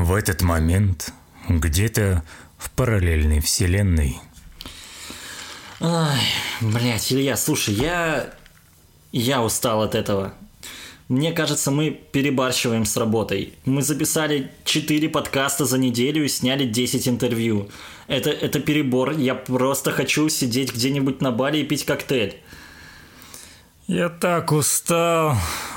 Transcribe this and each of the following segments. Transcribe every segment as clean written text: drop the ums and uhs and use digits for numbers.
В этот момент где-то в параллельной вселенной. Ай, блядь, Илья, слушай, я устал от этого. Мне кажется, мы перебарщиваем с работой. Мы записали 4 подкаста за неделю и сняли 10 интервью. Это перебор. Я просто хочу сидеть где-нибудь на баре и пить коктейль. Я так устал.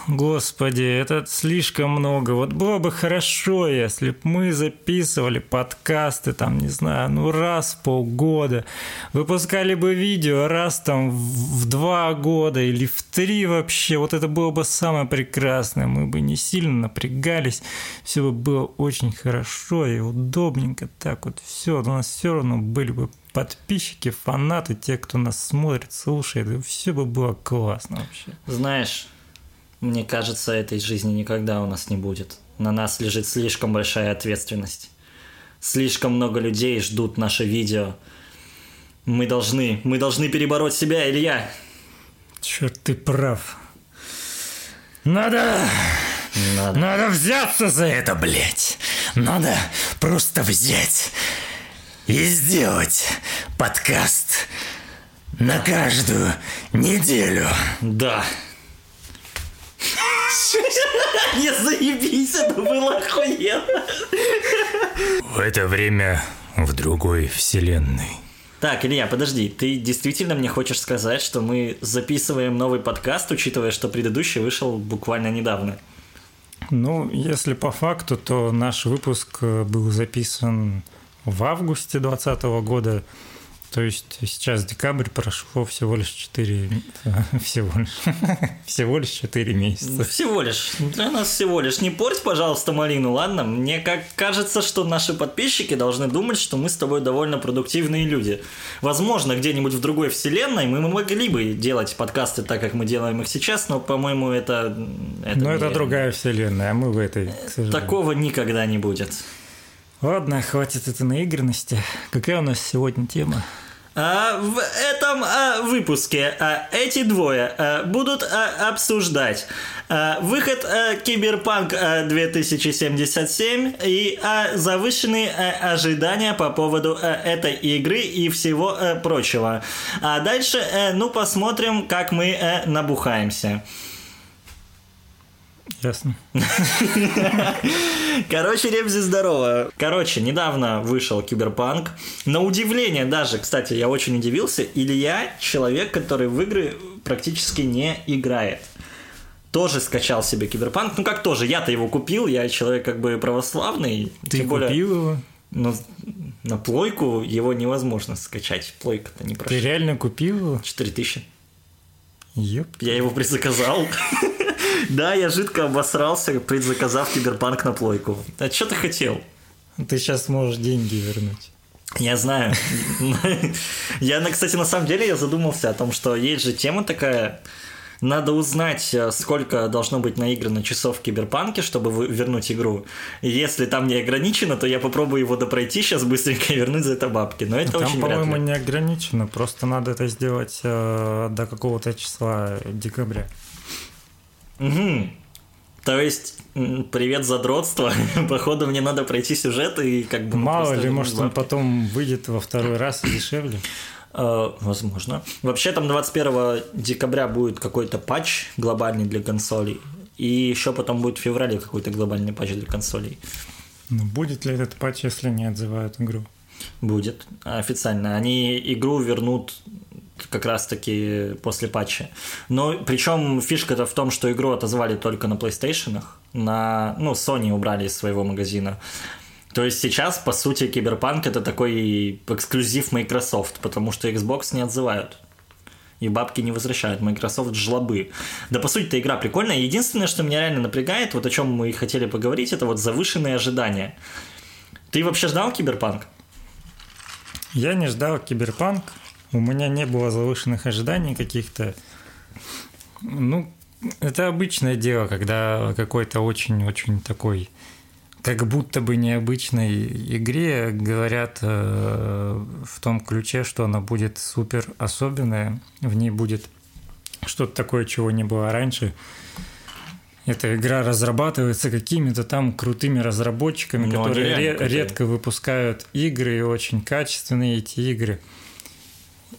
Господи, это слишком много. Вот было бы хорошо, если бы мы записывали подкасты, там, не знаю, ну раз в полгода. Выпускали бы видео раз там в 2 года или в 3 вообще. Вот это было бы самое прекрасное. Мы бы не сильно напрягались. Все бы было очень хорошо и удобненько. Так вот все. У нас все равно были бы подписчики, фанаты, те, кто нас смотрит, слушает, все бы было классно вообще. Знаешь, мне кажется, этой жизни никогда у нас не будет. На нас лежит слишком большая ответственность. Слишком много людей ждут наше видео. Мы должны перебороть себя, Илья. Черт, ты прав. Надо взяться за это, блять. Надо просто взять и сделать подкаст на каждую неделю. Да. Не заебись, это было охуенно. В это время в другой вселенной. Так, Илья, подожди, ты действительно мне хочешь сказать, что мы записываем новый подкаст, учитывая, что предыдущий вышел буквально недавно? Ну, если по факту, то наш выпуск был записан в августе 2020 года, то есть сейчас декабрь, прошло всего лишь 4 месяца. Всего лишь, для нас всего лишь. Не порть, пожалуйста, малину, ладно? Мне кажется, что наши подписчики должны думать, что мы с тобой довольно продуктивные люди. Возможно, где-нибудь в другой вселенной мы могли бы делать подкасты так, как мы делаем их сейчас, но, по-моему, это другая вселенная, а мы в этой. Такого никогда не будет. Ладно, хватит этой наигранности. Какая у нас сегодня тема? В этом выпуске эти двое будут обсуждать выход Cyberpunk 2077 и завышенные ожидания по поводу этой игры и всего прочего. А дальше, посмотрим, как мы набухаемся. Ясно. Короче, Ребзи, здорово. Короче, недавно вышел Киберпанк. На удивление даже, кстати, я очень удивился. Илья, человек, который в игры практически не играет, тоже скачал себе Киберпанк. Ну как тоже, я-то его купил, я человек как бы православный. Ты тем более купил его? Но на плойку его невозможно скачать. Плойка-то не прошла. Ты реально купил его? 4000. Ёп. Я его предзаказал. Да, я жидко обосрался, предзаказав Киберпанк на плойку. А что ты хотел? Ты сейчас можешь деньги вернуть. Я знаю. Я, кстати, на самом деле я задумался о том, что есть же тема такая. Надо узнать, сколько должно быть наиграно часов в Киберпанке, чтобы вернуть игру. Если там не ограничено, то я попробую его допройти сейчас быстренько и вернуть за это бабки. Но это там, очень вряд ли. Там, по-моему, не ограничено. Просто надо это сделать до какого-то числа декабря. Угу. То есть, привет задротство. Походу, мне надо пройти сюжет и как бы... Мало ли, может, бабки. Он потом выйдет во второй раз и дешевле. Возможно. Вообще, там 21 декабря будет какой-то патч глобальный для консолей. И еще потом будет в феврале какой-то глобальный патч для консолей. Но будет ли этот патч, если не отзывают игру? Будет. Официально. Они игру вернут... как раз-таки после патча. Но причем фишка-то в том, что игру отозвали только на PlayStation, Sony убрали из своего магазина. То есть сейчас, по сути, Киберпанк — это такой эксклюзив Microsoft, потому что Xbox не отзывают. И бабки не возвращают. Microsoft жлобы. Да, по сути-то игра прикольная. Единственное, что меня реально напрягает, вот о чем мы и хотели поговорить, это вот завышенные ожидания. Ты вообще ждал Киберпанк? Я не ждал Киберпанк. У меня не было завышенных ожиданий каких-то. Ну, это обычное дело, когда какой-то очень-очень такой, как будто бы необычной игре говорят в том ключе, что она будет супер особенная, в ней будет что-то такое, чего не было раньше. Эта игра разрабатывается какими-то там крутыми разработчиками, но которые редко выпускают игры, и очень качественные эти игры.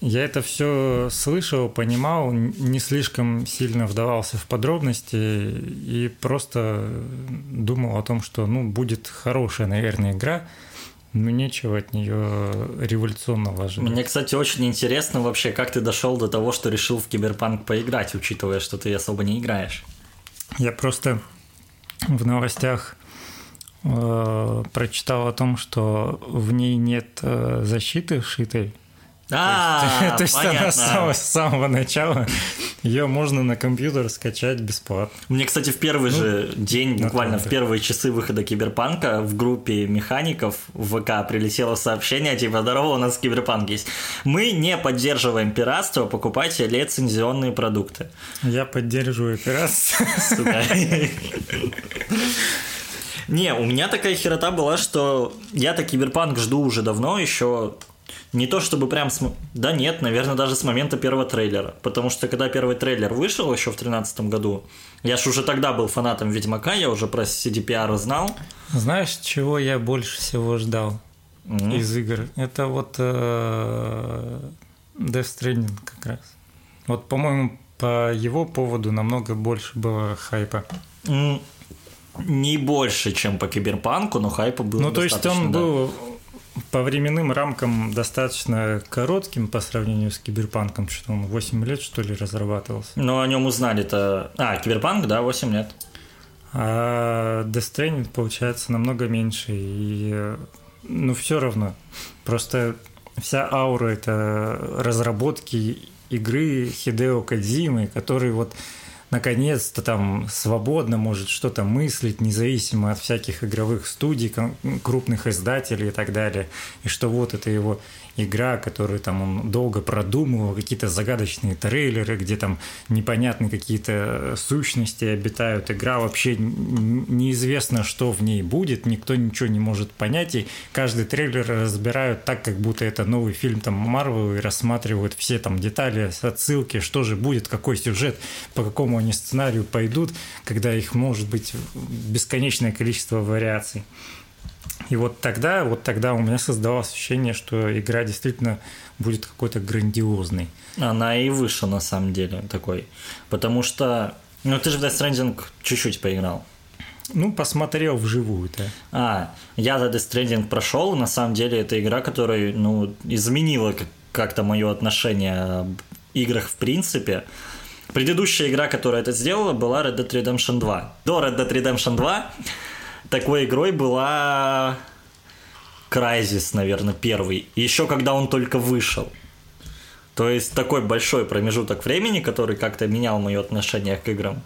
Я это все слышал, понимал, не слишком сильно вдавался в подробности и просто думал о том, что ну, будет хорошая, наверное, игра, но нечего от нее революционного ожидать. Мне, кстати, очень интересно вообще, как ты дошел до того, что решил в Киберпанк поиграть, учитывая, что ты особо не играешь. Я просто в новостях прочитал о том, что в ней нет защиты вшитой. То есть она с самого начала ее можно на компьютер скачать бесплатно. Мне, кстати, в первый же день, буквально в первые часы выхода Киберпанка, в группе механиков в ВК прилетело сообщение, типа, здорово, у нас Киберпанк есть. Мы не поддерживаем пиратство, покупайте лицензионные продукты. Я поддерживаю пиратство. Не, у меня такая херота была, что я-то Киберпанк жду уже давно, еще... Не то чтобы прям... Да нет, наверное, даже с момента первого трейлера. Потому что когда первый трейлер вышел еще в 2013 году, я ж уже тогда был фанатом Ведьмака, я уже про CDPR знал. Знаешь, чего я больше всего ждал из игр? Это вот Death Stranding как раз. Вот, по-моему, по его поводу намного больше было хайпа. Не больше, чем по Киберпанку, но хайпа было достаточно. Ну, то есть он был... По временным рамкам достаточно коротким по сравнению с Киберпанком, что он 8 лет, что ли, разрабатывался. Но о нем узнали-то... Киберпанк, да, 8 лет. А Death Stranding, получается, намного меньше. И, ну, все равно. Просто вся аура — это разработки игры Хидео Кодзимы, который вот наконец-то там свободно может что-то мыслить, независимо от всяких игровых студий, крупных издателей и так далее. И что вот это его игра, которую там он долго продумывал, какие-то загадочные трейлеры, где там непонятные какие-то сущности обитают. Игра вообще неизвестно, что в ней будет, никто ничего не может понять. И каждый трейлер разбирают так, как будто это новый фильм там Марвел, и рассматривают все там детали, отсылки, что же будет, какой сюжет, по какому они сценарию пойдут, когда их может быть бесконечное количество вариаций. И вот тогда у меня создалось ощущение, что игра действительно будет какой-то грандиозной. Она и вышла на самом деле такой, потому что... Ну, ты же в Death Stranding чуть-чуть поиграл. Ну, посмотрел вживую-то. Я Death Stranding прошел, на самом деле это игра, которая, изменила как-то мое отношение к играх в принципе. Предыдущая игра, которая это сделала, была Red Dead Redemption 2. До Red Dead Redemption 2 такой игрой была Crysis, наверное, первый. Еще когда он только вышел. То есть такой большой промежуток времени, который как-то менял мое отношение к играм.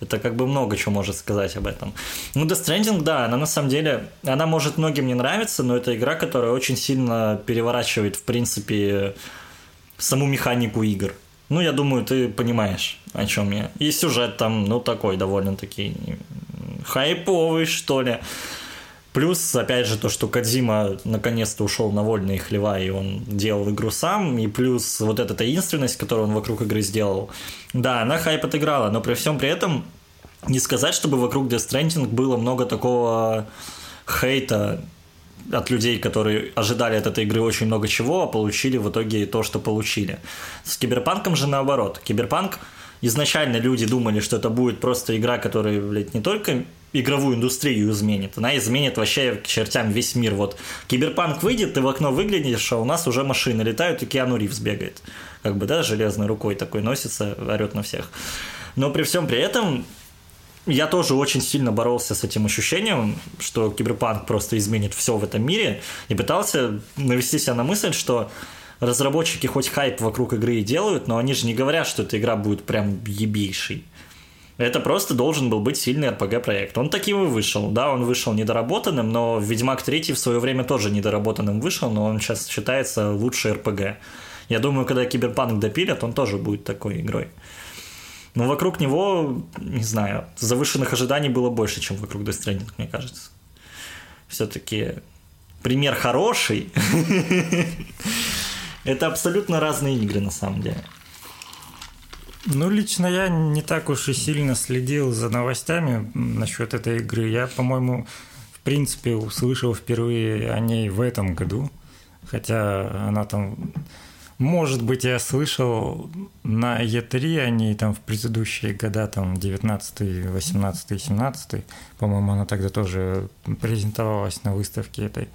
Это как бы много чего может сказать об этом. Death Stranding, да, она на самом деле... Она может многим не нравится, но это игра, которая очень сильно переворачивает, в принципе, саму механику игр. Я думаю, ты понимаешь, о чем я. И сюжет там, такой довольно-таки хайповый, что ли. Плюс, опять же, то, что Кодзима наконец-то ушел на вольные хлева, и он делал игру сам. И плюс вот эта таинственность, которую он вокруг игры сделал. Да, она хайп отыграла, но при всем при этом не сказать, чтобы вокруг Death Stranding было много такого хейта от людей, которые ожидали от этой игры очень много чего, а получили в итоге то, что получили. С Киберпанком же наоборот. Киберпанк изначально люди думали, что это будет просто игра, которая, не только игровую индустрию изменит, она изменит вообще к чертям весь мир. Вот Киберпанк выйдет, ты в окно выглянешь, а у нас уже машины летают, и Киану Ривз бегает. Железной рукой такой носится, орёт на всех. Но при всем при этом... Я тоже очень сильно боролся с этим ощущением, что Киберпанк просто изменит все в этом мире, и пытался навести себя на мысль, что разработчики хоть хайп вокруг игры и делают, но они же не говорят, что эта игра будет прям ебейшей. Это просто должен был быть сильный RPG-проект. Он таким и вышел. Да, он вышел недоработанным, но Ведьмак 3 в свое время тоже недоработанным вышел, но он сейчас считается лучшей RPG. Я думаю, когда Киберпанк допилят, он тоже будет такой игрой. Но вокруг него, не знаю, завышенных ожиданий было больше, чем вокруг Death Stranding, мне кажется. Все-таки пример хороший. Это абсолютно разные игры, на самом деле. Ну, лично я не так уж и сильно следил за новостями насчет этой игры. Я, по-моему, в принципе, услышал впервые о ней в этом году. Хотя она там... Может быть, я слышал на E3 о ней там в предыдущие года, там 19-й, 18-й, 17-й. По-моему, она тогда тоже презентовалась на выставке этой.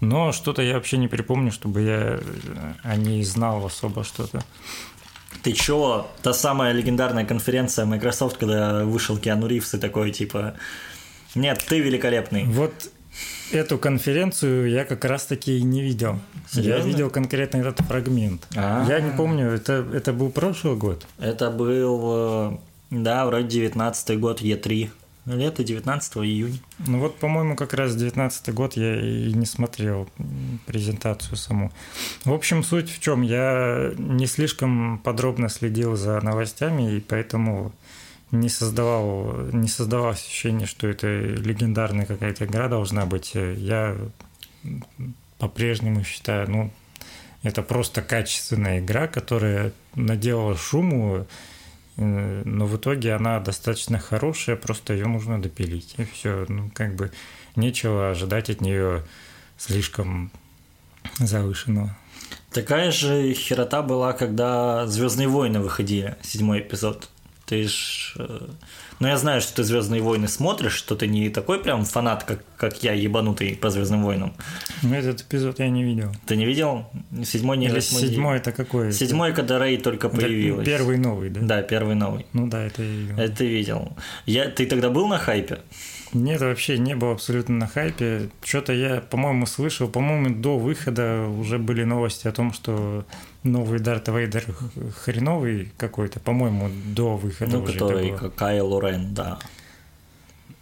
Но что-то я вообще не припомню, чтобы я о ней знал особо что-то. Ты чё? Та самая легендарная конференция Microsoft, когда вышел Киану Ривз и такой, типа... Нет, ты великолепный. Вот эту конференцию я как раз-таки и не видел. Серьезно? Я видел конкретно этот фрагмент. А-а-а. Я не помню, это был прошлый год? Это был, да, вроде 19-й год, Е3. Лето, 19 июня. Ну вот, по-моему, как раз 19-й год я и не смотрел презентацию саму. В общем, суть в чем? Я не слишком подробно следил за новостями, и поэтому не создавал ощущение, что это легендарная какая-то игра должна быть. Я по-прежнему считаю, ну, это просто качественная игра, которая наделала шуму, но в итоге она достаточно хорошая, просто ее нужно допилить. И все. Ну, как бы нечего ожидать от нее слишком завышенного. Такая же херота была, когда «Звездные войны» выходили, 7-й эпизод. Ты ж... Ну, я знаю, что ты «Звездные войны» смотришь, что ты не такой прям фанат, как я, ебанутый по «Звездным войнам». Ну, этот эпизод я не видел. Ты не видел? 7-й, не 8-й. 7-й это какой? 7-й, когда Рей только появилась. Первый новый, да? Да, первый новый. Ну да, это я видел. Это ты видел. Ты тогда был на хайпе? Нет, вообще не был абсолютно на хайпе. Что-то я, по-моему, слышал. По-моему, до выхода уже были новости о том, что новый Дарт Вейдер хреновый какой-то. По-моему, до выхода ну, уже это было. Ну, который Кайло Рен, да.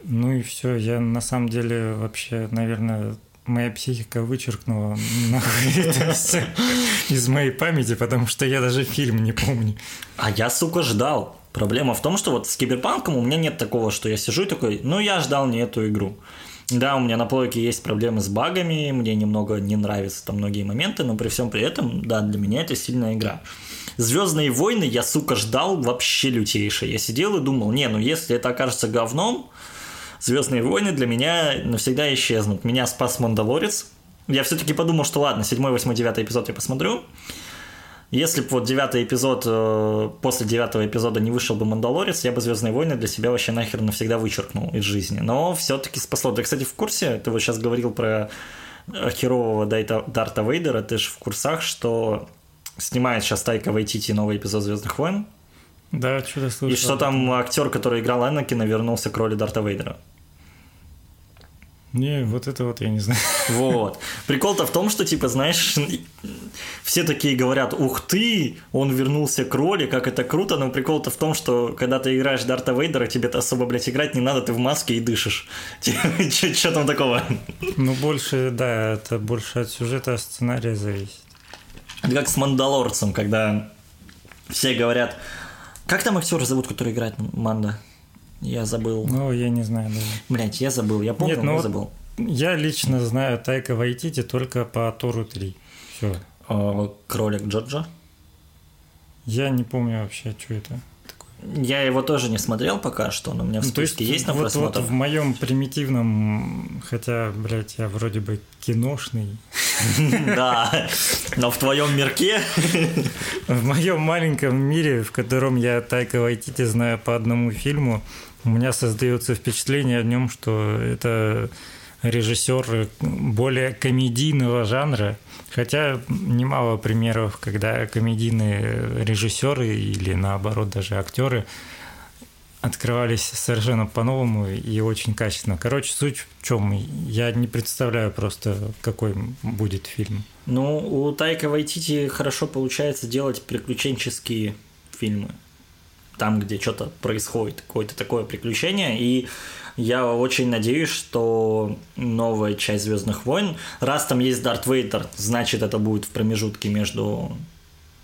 Ну и все. Я на самом деле вообще, наверное, моя психика вычеркнула нахуй это все из моей памяти, потому что я даже фильм не помню. А я, сука, ждал. Проблема в том, что вот с Киберпанком у меня нет такого, что я сижу и такой, ну я ждал не эту игру. Да, у меня на плойке есть проблемы с багами, мне немного не нравятся там многие моменты, но при всем при этом, да, для меня это сильная игра. «Звездные войны» я, сука, ждал вообще лютейше. Я сидел и думал, не, ну если это окажется говном, «Звездные войны» для меня навсегда исчезнут. Меня спас «Мандалорец». Я все-таки подумал, что ладно, 7, 8, 9 эпизод я посмотрю. Если бы вот 9-й эпизод, после 9-го эпизода не вышел бы «Мандалорец», я бы «Звездные войны» для себя вообще нахер навсегда вычеркнул из жизни. Но все-таки спасло. Ты, кстати, в курсе, ты вот сейчас говорил про херового Дарта Вейдера, ты же в курсах, что снимает сейчас Тайка Вайтити новый эпизод «Звездных войн». Да, что-то слышал. И что там актер, который играл Энакина, вернулся к роли Дарта Вейдера. Не, вот это вот я не знаю. Вот. Прикол-то в том, что, типа, знаешь, все такие говорят, ух ты, он вернулся к роли, как это круто, но прикол-то в том, что когда ты играешь Дарта Вейдера, тебе особо, блядь, играть не надо, ты в маске и дышишь. Чё там такого? Ну, больше, да, это больше от сюжета, от сценария зависит. Это как с «Мандалорцем», когда все говорят, как там актера зовут, который играет Манда? Я забыл. Ну, я не знаю даже. Блять, я забыл. Я помню, но забыл. Я лично знаю Тайка Вайтити только по Тору 3. Все. Кролик Джорджа? Я не помню вообще, что это такое. Я его тоже не смотрел пока что, но у меня в списке есть на просмотр. Вот в моем примитивном, хотя, блять, я вроде бы киношный. Да, но в твоем мирке? В моем маленьком мире, в котором я Тайка Вайтити знаю по одному фильму, у меня создается впечатление о нем, что это режиссер более комедийного жанра, хотя немало примеров, когда комедийные режиссеры или наоборот даже актеры открывались совершенно по-новому и очень качественно. Короче, суть в чем? Я не представляю просто, какой будет фильм. Ну, у Тайка Вайтити хорошо получается делать приключенческие фильмы. Там, где что-то происходит, какое-то такое приключение. И я очень надеюсь, что новая часть «Звездных войн», раз там есть Дарт Вейдер, значит, это будет в промежутке между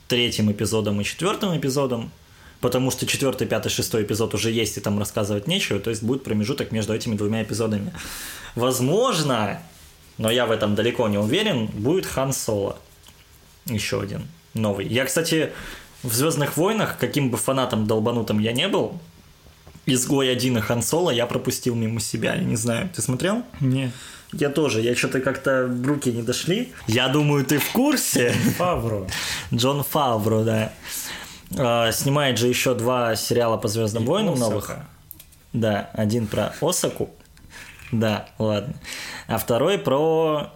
3-м эпизодом и 4-м эпизодом. Потому что 4, 5, 6 эпизод уже есть, и там рассказывать нечего, то есть будет промежуток между этими двумя эпизодами. Возможно, но я в этом далеко не уверен, будет Хан Соло. Еще один новый. Я, кстати, в «Звездных войнах», каким бы фанатом долбанутым я не был, «Изгой 1» и «Хан Соло» я пропустил мимо себя. Я не знаю, ты смотрел? Нет. Я тоже, я что-то как-то в руки не дошли. Я думаю, ты в курсе. Джон Фавро, да. Снимает же еще 2 сериала по «Звездным войнам» новых. Да, один про Осаку. Да, ладно. А второй про...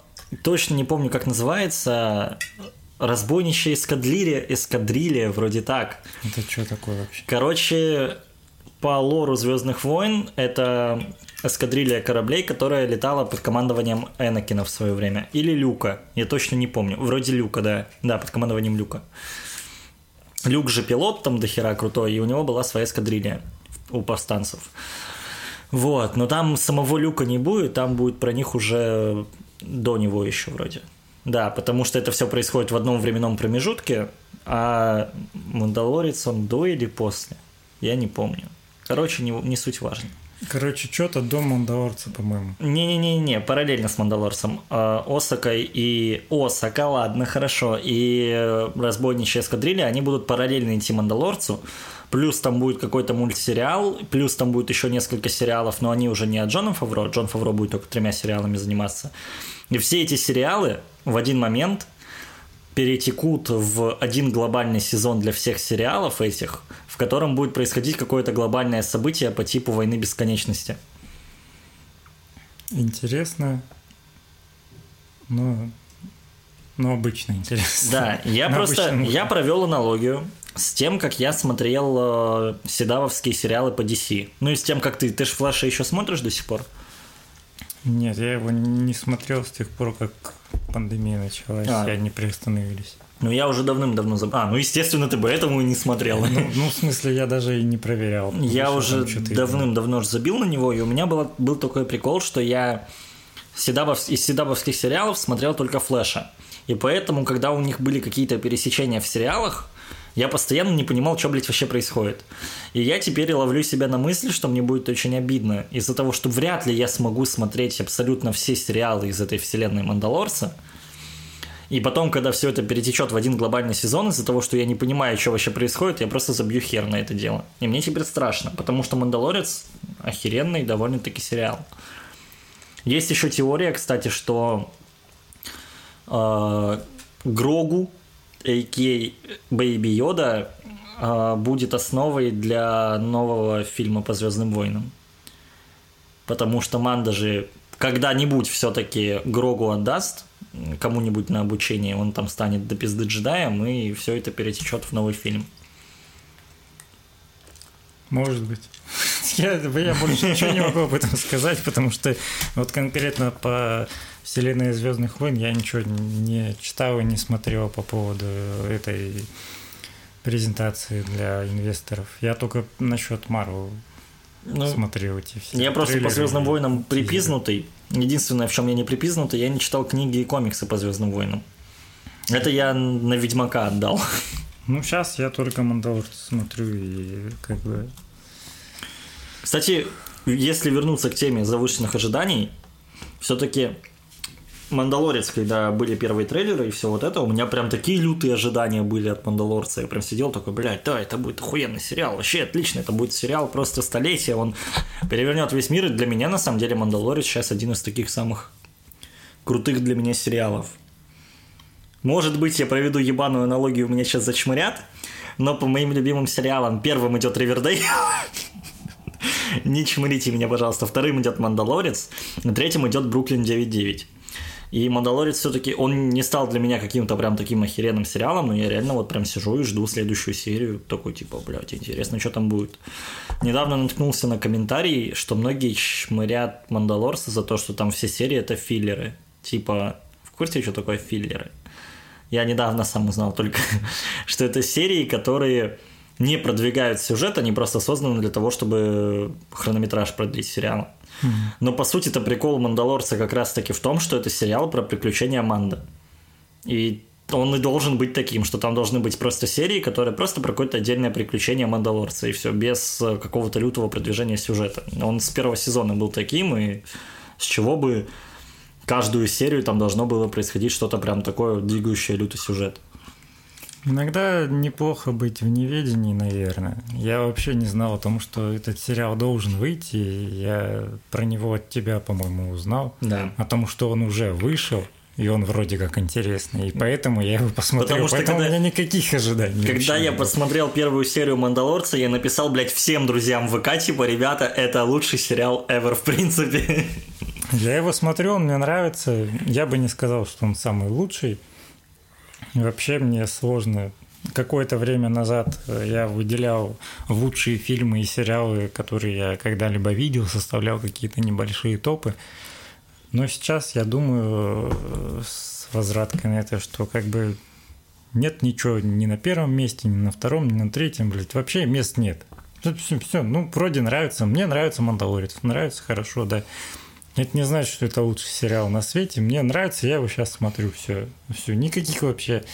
Точно не помню, как называется... Разбойничья эскадрилья, вроде так. Это что такое вообще? Короче, по лору «Звездных войн» это эскадрилья кораблей, которая летала под командованием Энакина в свое время. Или Люка, я точно не помню. Вроде Люка, да. Да, под командованием Люка. Люк же пилот там дохера крутой, и у него была своя эскадрилья у повстанцев. Вот, но там самого Люка не будет, там будет про них уже до него еще вроде. Да, потому что это все происходит в одном временном промежутке, а «Мандалорец» он до или после? Я не помню. Короче, не суть важна. Короче, что-то до «Мандалорца», по-моему. Не-не-не, параллельно с «Мандалорцем». Осака, ладно, хорошо. И «Разбойничья эскадрилья», они будут параллельно идти «Мандалорцу». Плюс там будет какой-то мультсериал, плюс там будет еще несколько сериалов, но они уже не от Джона Фавро. Джон Фавро будет только 3 сериалами заниматься. И все эти сериалы в один момент перетекут в один глобальный сезон для всех сериалов этих, в котором будет происходить какое-то глобальное событие по типу «Войны бесконечности». Интересно, но обычно интересно. Да, я просто провел аналогию с тем, как я смотрел седавовские сериалы по DC. Ну и с тем, как ты же «Флэша» еще смотришь до сих пор? Нет, я его не смотрел с тех пор, как пандемия началась, и они приостановились. Ну, я уже давным-давно забыл. Ну, естественно, ты бы этому и не смотрел. Ну, в смысле, я даже и не проверял. Я уже давным-давно забил на него, и у меня был такой прикол, что я из седабовских сериалов смотрел только «Флэша». И поэтому, когда у них были какие-то пересечения в сериалах, я постоянно не понимал, что, блядь, вообще происходит. И я теперь ловлю себя на мысли, что мне будет очень обидно из-за того, что вряд ли я смогу смотреть абсолютно все сериалы из этой вселенной «Мандалорца». И потом, когда все это перетечет в один глобальный сезон, из-за того, что я не понимаю, что вообще происходит, я просто забью хер на это дело. И мне теперь страшно, потому что «Мандалорец» охеренный довольно-таки сериал. Есть еще теория, кстати, что Грогу, a.k.a. Бэйби Йода, будет основой для нового фильма по «Звездным войнам». Потому что Манда же когда-нибудь все-таки Грогу отдаст кому-нибудь на обучение, он там станет до пизды джедаем, и все это перетечет в новый фильм. Может быть. Я больше ничего не могу об этом сказать, потому что вот конкретно по вселенной «Звездных войн» я ничего не читал и не смотрел по поводу этой презентации для инвесторов. Я только насчет Марвел смотрел эти все. Я просто по «Звездным войнам» припизнутый. Единственное, в чем я не припизнутый, я не читал книги и комиксы по «Звездным войнам». Это я на «Ведьмака» отдал. Сейчас я только «Мандалорца» смотрю и как бы... Кстати, если вернуться к теме завышенных ожиданий, все-таки «Мандалорец», когда были первые трейлеры и все вот это, у меня прям такие лютые ожидания были от «Мандалорца». Я прям сидел такой, да, это будет охуенный сериал, вообще отлично, это будет сериал просто столетия, он перевернет весь мир. И для меня, на самом деле, «Мандалорец» сейчас один из таких самых крутых для меня сериалов. Может быть, я проведу ебаную аналогию, меня сейчас зачмырят, но по моим любимым сериалам первым идет «Ривердейл». Не чмырите меня, пожалуйста. Вторым идет «Мандалорец», третьим идет «Бруклин 9.9». И «Мандалорец» все-таки, он не стал для меня каким-то прям таким охеренным сериалом, но я реально вот прям сижу и жду следующую серию. Такой типа, интересно, что там будет. Недавно наткнулся на комментарий, что многие чмырят «Мандалорца» за то, что там все серии — это филлеры. Типа, в курсе, что такое филлеры? Я недавно сам узнал только, что это серии, которые... не продвигают сюжет, они просто созданы для того, чтобы хронометраж продлить сериала. Но по сути-то прикол «Мандалорца» как раз-таки в том, что это сериал про приключения Манда. И он и должен быть таким, что там должны быть просто серии, которые просто про какое-то отдельное приключение Мандалорца, и все, без какого-то лютого продвижения сюжета. Он с первого сезона был таким, и с чего бы каждую серию там должно было происходить что-то прям такое, двигающее лютый сюжет. Иногда неплохо быть в неведении, наверное. Я вообще не знал о том, что этот сериал должен выйти. Я про него от тебя, по-моему, узнал. Да. О том, что он уже вышел. И он вроде как интересный, и поэтому я его посмотрел, поэтому когда... у меня никаких ожиданий. Когда я посмотрел первую серию «Мандалорца», я написал, блядь, всем друзьям в ВК, типа, ребята, это лучший сериал ever, в принципе. Я его смотрю, он мне нравится, я бы не сказал, что он самый лучший. Вообще мне сложно. Какое-то время назад я выделял лучшие фильмы и сериалы, которые я когда-либо видел, составлял какие-то небольшие топы. Но сейчас, я думаю, с возвраткой на это, что как бы нет ничего ни на первом месте, ни на втором, ни на третьем, блядь, вообще мест нет. Все, ну, вроде нравится, мне нравится «Мандалорец», нравится, хорошо, да. Это не значит, что это лучший сериал на свете, мне нравится, я его сейчас смотрю, все, никаких вообще...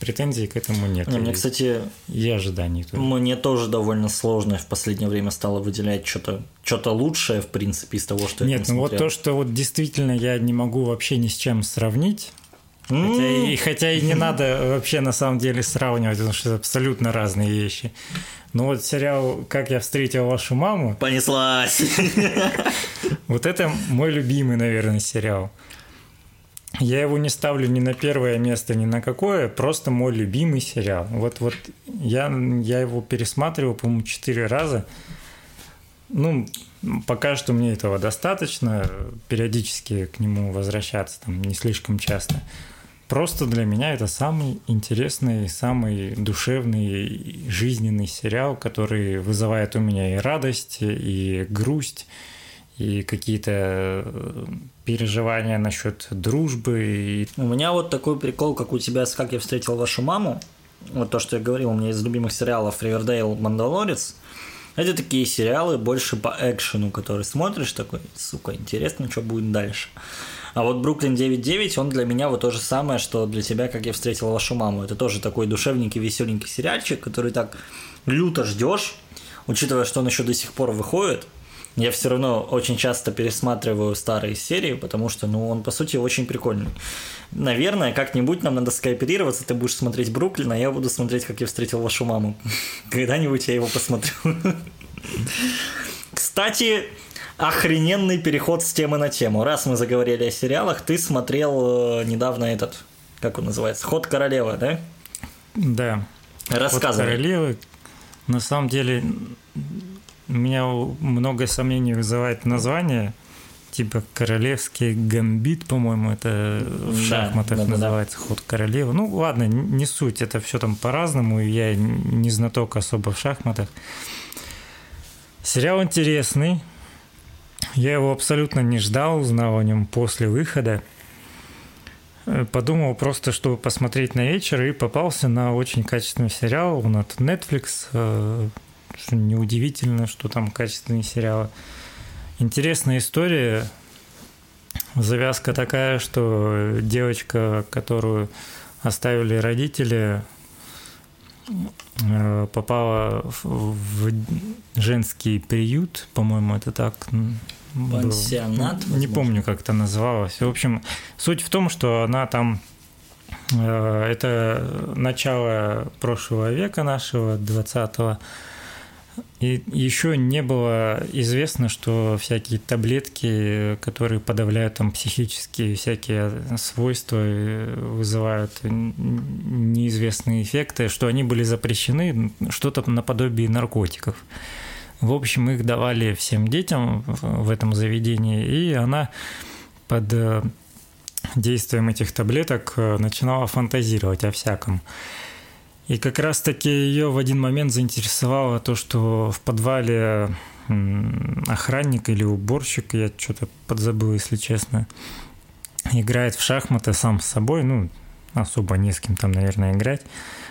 претензий к этому нет. Мне, кстати, и ожиданий тоже. Мне тоже довольно сложно в последнее время стало выделять что-то лучшее, в принципе, из того, что я смотрел. Нет, вот то, что вот действительно я не могу вообще ни с чем сравнить. Хотя и не надо вообще на самом деле сравнивать, потому что это абсолютно разные вещи. Но вот сериал «Как я встретил вашу маму». Понеслась! Вот это мой любимый, наверное, сериал. Я его не ставлю ни на первое место, ни на какое, просто мой любимый сериал. Вот я его пересматривал, по-моему, 4 раза. Ну, пока что мне этого достаточно, периодически к нему возвращаться, там, не слишком часто. Просто для меня это самый интересный, самый душевный, жизненный сериал, который вызывает у меня и радость, и грусть, и какие-то переживания насчет дружбы. У меня вот такой прикол, как у тебя с «Как я встретил вашу маму». Вот то, что я говорил, у меня из любимых сериалов «Ривердейл», «Мандалорец». Это такие сериалы больше по экшену, которые смотришь, такой, сука, интересно, что будет дальше. А вот «Бруклин 9.9», он для меня вот то же самое, что для тебя «Как я встретил вашу маму». Это тоже такой душевненький, веселенький сериальчик, который так люто ждешь, учитывая, что он еще до сих пор выходит. Я все равно очень часто пересматриваю старые серии, потому что, он, по сути, очень прикольный. Наверное, как-нибудь нам надо скооперироваться, ты будешь смотреть «Бруклин», а я буду смотреть «Как я встретил вашу маму». Когда-нибудь я его посмотрю. Кстати, охрененный переход с темы на тему. Раз мы заговорили о сериалах, ты смотрел недавно этот, как он называется, «Ход королевы», да? Да. Рассказывай. «Ход королевы». На самом деле... У меня много сомнений вызывает название, типа «Королевский гамбит», по-моему, это в шахматах называется, «Ход королевы». Ну, ладно, не суть, это все там по-разному, и я не знаток особо в шахматах. Сериал интересный, я его абсолютно не ждал, узнал о нем после выхода. Подумал просто, чтобы посмотреть на вечер, и попался на очень качественный сериал, он от Netflix. Неудивительно, что там качественные сериалы. Интересная история. Завязка такая, что девочка, которую оставили родители, попала в женский приют, по-моему, это так. Пансионат? Не помню, как это называлось. В общем, суть в том, что она там... Это начало прошлого века нашего, 20-го. И еще не было известно, что всякие таблетки, которые подавляют там психические всякие свойства, вызывают неизвестные эффекты, что они были запрещены, что-то наподобие наркотиков. В общем, их давали всем детям в этом заведении, и она под действием этих таблеток начинала фантазировать о всяком. И как раз-таки ее в один момент заинтересовало то, что в подвале охранник или уборщик, я что-то подзабыл, если честно, играет в шахматы сам с собой, особо не с кем там, наверное, играть.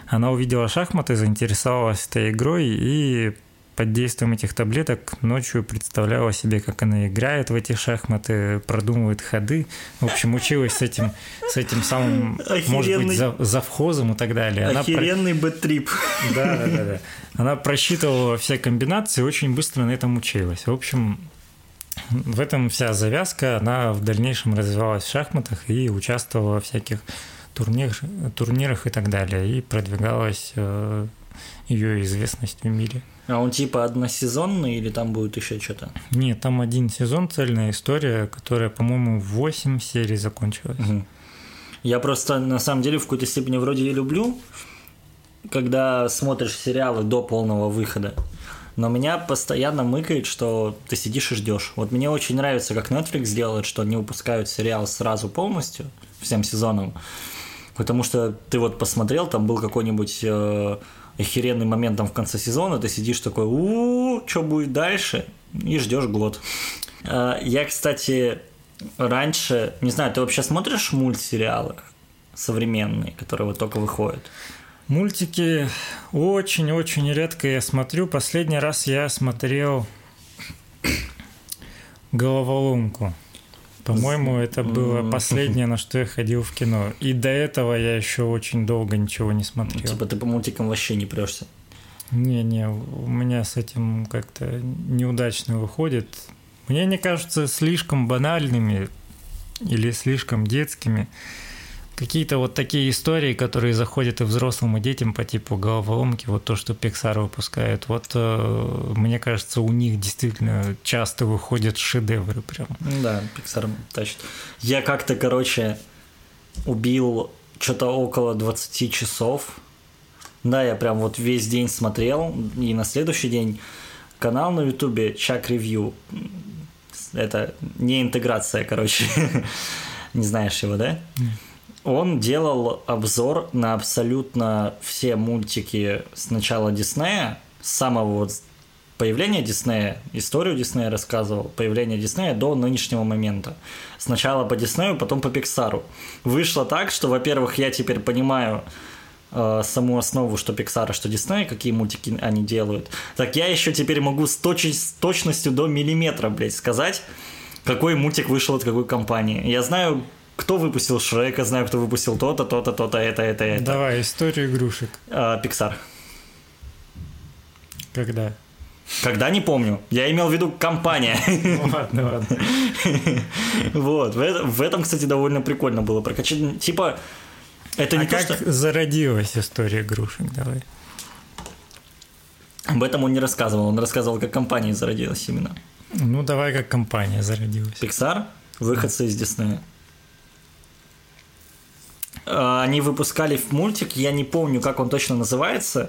Она увидела шахматы, заинтересовалась этой игрой и под действием этих таблеток ночью представляла себе, как она играет в эти шахматы, продумывает ходы. В общем, училась с этим самым, может быть, завхозом и так далее. Охеренный бэттрип. Да. Она просчитывала все комбинации и очень быстро на этом училась. В общем, в этом вся завязка. Она в дальнейшем развивалась в шахматах и участвовала во всяких турнирах и так далее, и продвигалась ее известность в мире. А он типа односезонный или там будет еще что-то? Нет, там один сезон, цельная история, которая, по-моему, 8 серий закончилась. Угу. Я просто, на самом деле, в какой-то степени вроде и люблю, когда смотришь сериалы до полного выхода. Но меня постоянно мыкает, что ты сидишь и ждешь. Вот мне очень нравится, как Netflix делает, что они выпускают сериал сразу полностью, всем сезоном. Потому что ты вот посмотрел, там был какой-нибудь охеренный момент там в конце сезона, ты сидишь такой, что будет дальше? И ждешь год. Я, кстати, раньше... Не знаю, ты вообще смотришь мультсериалы современные, которые вот только выходят? Мультики очень-очень редко я смотрю. Последний раз я смотрел «Головоломку». По-моему, это было последнее, на что я ходил в кино. И до этого я еще очень долго ничего не смотрел. Типа ты по мультикам вообще не прешься? Не-не, у меня с этим как-то неудачно выходит. Мне они кажутся слишком банальными или слишком детскими. Какие-то вот такие истории, которые заходят и взрослым, и детям по типу головоломки, вот то, что Pixar выпускает, вот мне кажется, у них действительно часто выходят шедевры прям. Да, Pixar тащит. Я как-то, убил что-то около 20 часов. Да, я прям вот весь день смотрел, и на следующий день канал на Ютубе Чак Ревью. Это не интеграция, Не знаешь его, да? Он делал обзор на абсолютно все мультики с начала Диснея, с самого вот появления Диснея, историю Диснея рассказывал, появление Диснея до нынешнего момента. Сначала по Диснею, потом по Пиксару. Вышло так, что, во-первых, я теперь понимаю саму основу, что Пиксара, что Диснея, какие мультики они делают. Так я еще теперь могу с точностью до миллиметра, сказать, какой мультик вышел от какой компании. Я знаю... Кто выпустил Шрека, знаю, кто выпустил то-то, то-то, то-то, это. Давай, историю игрушек. Pixar. Когда? Когда, не помню. Я имел в виду компания. Ладно. Вот, в этом, кстати, довольно прикольно было прокачать. Типа, это не то, что... как зародилась история игрушек, давай. Об этом он не рассказывал. Он рассказывал, как компания зародилась именно. Ну, давай, как компания зародилась. Pixar, выходцы из Диснея. Они выпускали мультик, я не помню, как он точно называется.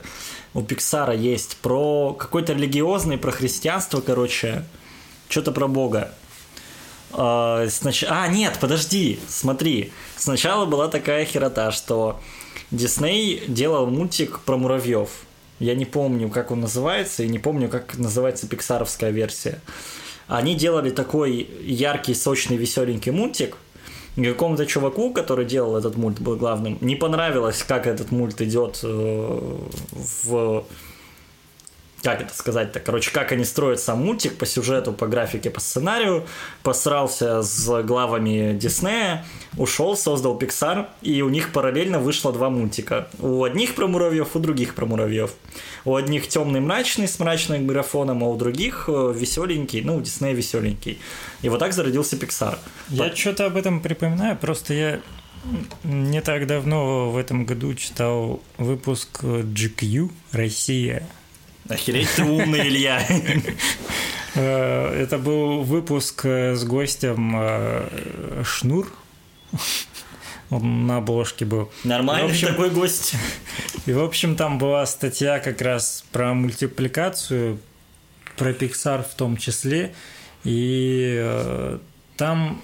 У Пиксара есть про какой-то религиозный, про христианство, что-то про Бога. Смотри. Сначала была такая херота, что Дисней делал мультик про муравьев. Я не помню, как он называется, и не помню, как называется пиксаровская версия. Они делали такой яркий, сочный, веселенький мультик. Какому-то чуваку, который делал этот мульт, был главным, не понравилось, как этот мульт идет в... Как это сказать-то? Как они строят сам мультик по сюжету, по графике, по сценарию. Посрался с главами Диснея, ушел, создал Pixar, и у них параллельно вышло два мультика. У одних про муравьев, у других про муравьев. У одних темный мрачный с мрачным графоном, а у других веселенький, ну, у Диснея веселенький. И вот так зародился Pixar. Я что-то об этом припоминаю, просто я не так давно в этом году читал выпуск GQ «Россия». Охереть ты умный, Илья. Это был выпуск с гостем Шнур. Он на обложке был. Нормальный такой гость. И, в общем, там была статья как раз про мультипликацию, про Pixar в том числе. И там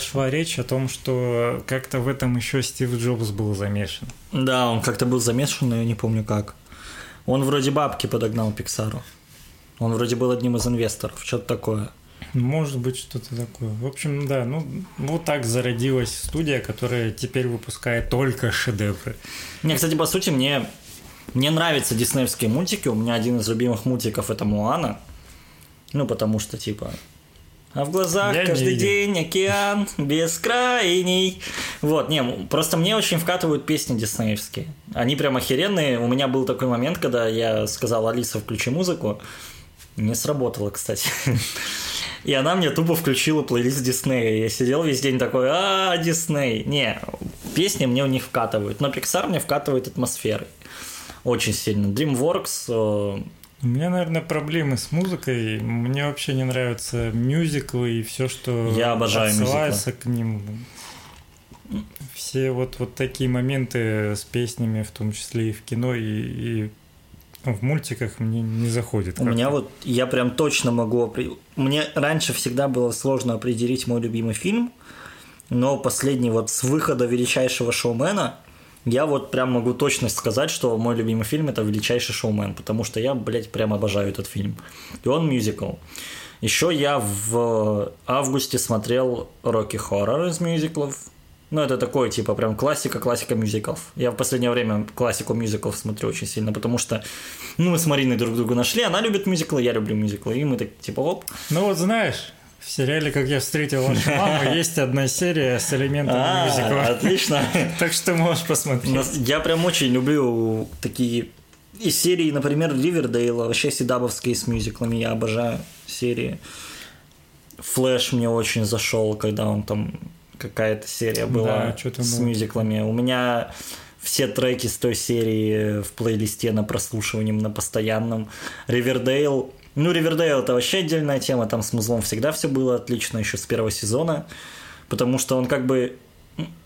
шла речь о том, что как-то в этом еще Стив Джобс был замешан. Да, он как-то был замешан, но я не помню как. Он вроде бабки подогнал Пиксару. Он вроде был одним из инвесторов. Что-то такое. Может быть, что-то такое. В общем, да. Ну, вот так зародилась студия, которая теперь выпускает только шедевры. Не, кстати, по сути, мне нравятся диснеевские мультики. У меня один из любимых мультиков – это «Моана». Ну, потому что, а в глазах каждый день океан бескрайний. Вот, просто мне очень вкатывают песни диснеевские. Они прям охеренные. У меня был такой момент, когда я сказал: «Алиса, включи музыку». Не сработало, кстати. И она мне тупо включила плейлист Диснея. Я сидел весь день такой: «А, Дисней». Не, песни мне в них вкатывают, но Pixar мне вкатывает атмосферой очень сильно. DreamWorks... У меня, наверное, проблемы с музыкой. Мне вообще не нравятся мюзиклы и все, что отсылается к ним. Все вот такие моменты с песнями, в том числе и в кино, и в мультиках мне не заходит. У меня вот, я прям точно могу... Мне раньше всегда было сложно определить мой любимый фильм, но последний вот с выхода «Величайшего шоумена» я вот прям могу точно сказать, что мой любимый фильм – это «Величайший шоумен», потому что я, блядь, прям обожаю этот фильм. И он мюзикл. Еще я в августе смотрел «Rocky Horror» из мюзиклов. Ну, это такое, типа, прям классика мюзиклов. Я в последнее время классику мюзиклов смотрю очень сильно, потому что, ну, мы с Мариной друг друга нашли, она любит мюзиклы, я люблю мюзиклы, и мы так, типа, оп. Ну, вот знаешь, в сериале «Как я встретил вашу маму» есть одна серия с элементом мюзикла. Отлично. Так что можешь посмотреть. Я прям очень люблю такие... Из серии, например, «Ривердейла», вообще седабовские с мюзиклами, я обожаю серии. «Флэш» мне очень зашел, когда он там... Какая-то серия была, да, с мюзиклами. У меня все треки с той серии в плейлисте на прослушиванием, на постоянном. «Ривердейл». Ну, «Ривердейл» — это вообще отдельная тема. Там с музлом всегда все было отлично, еще с первого сезона. Потому что он как бы...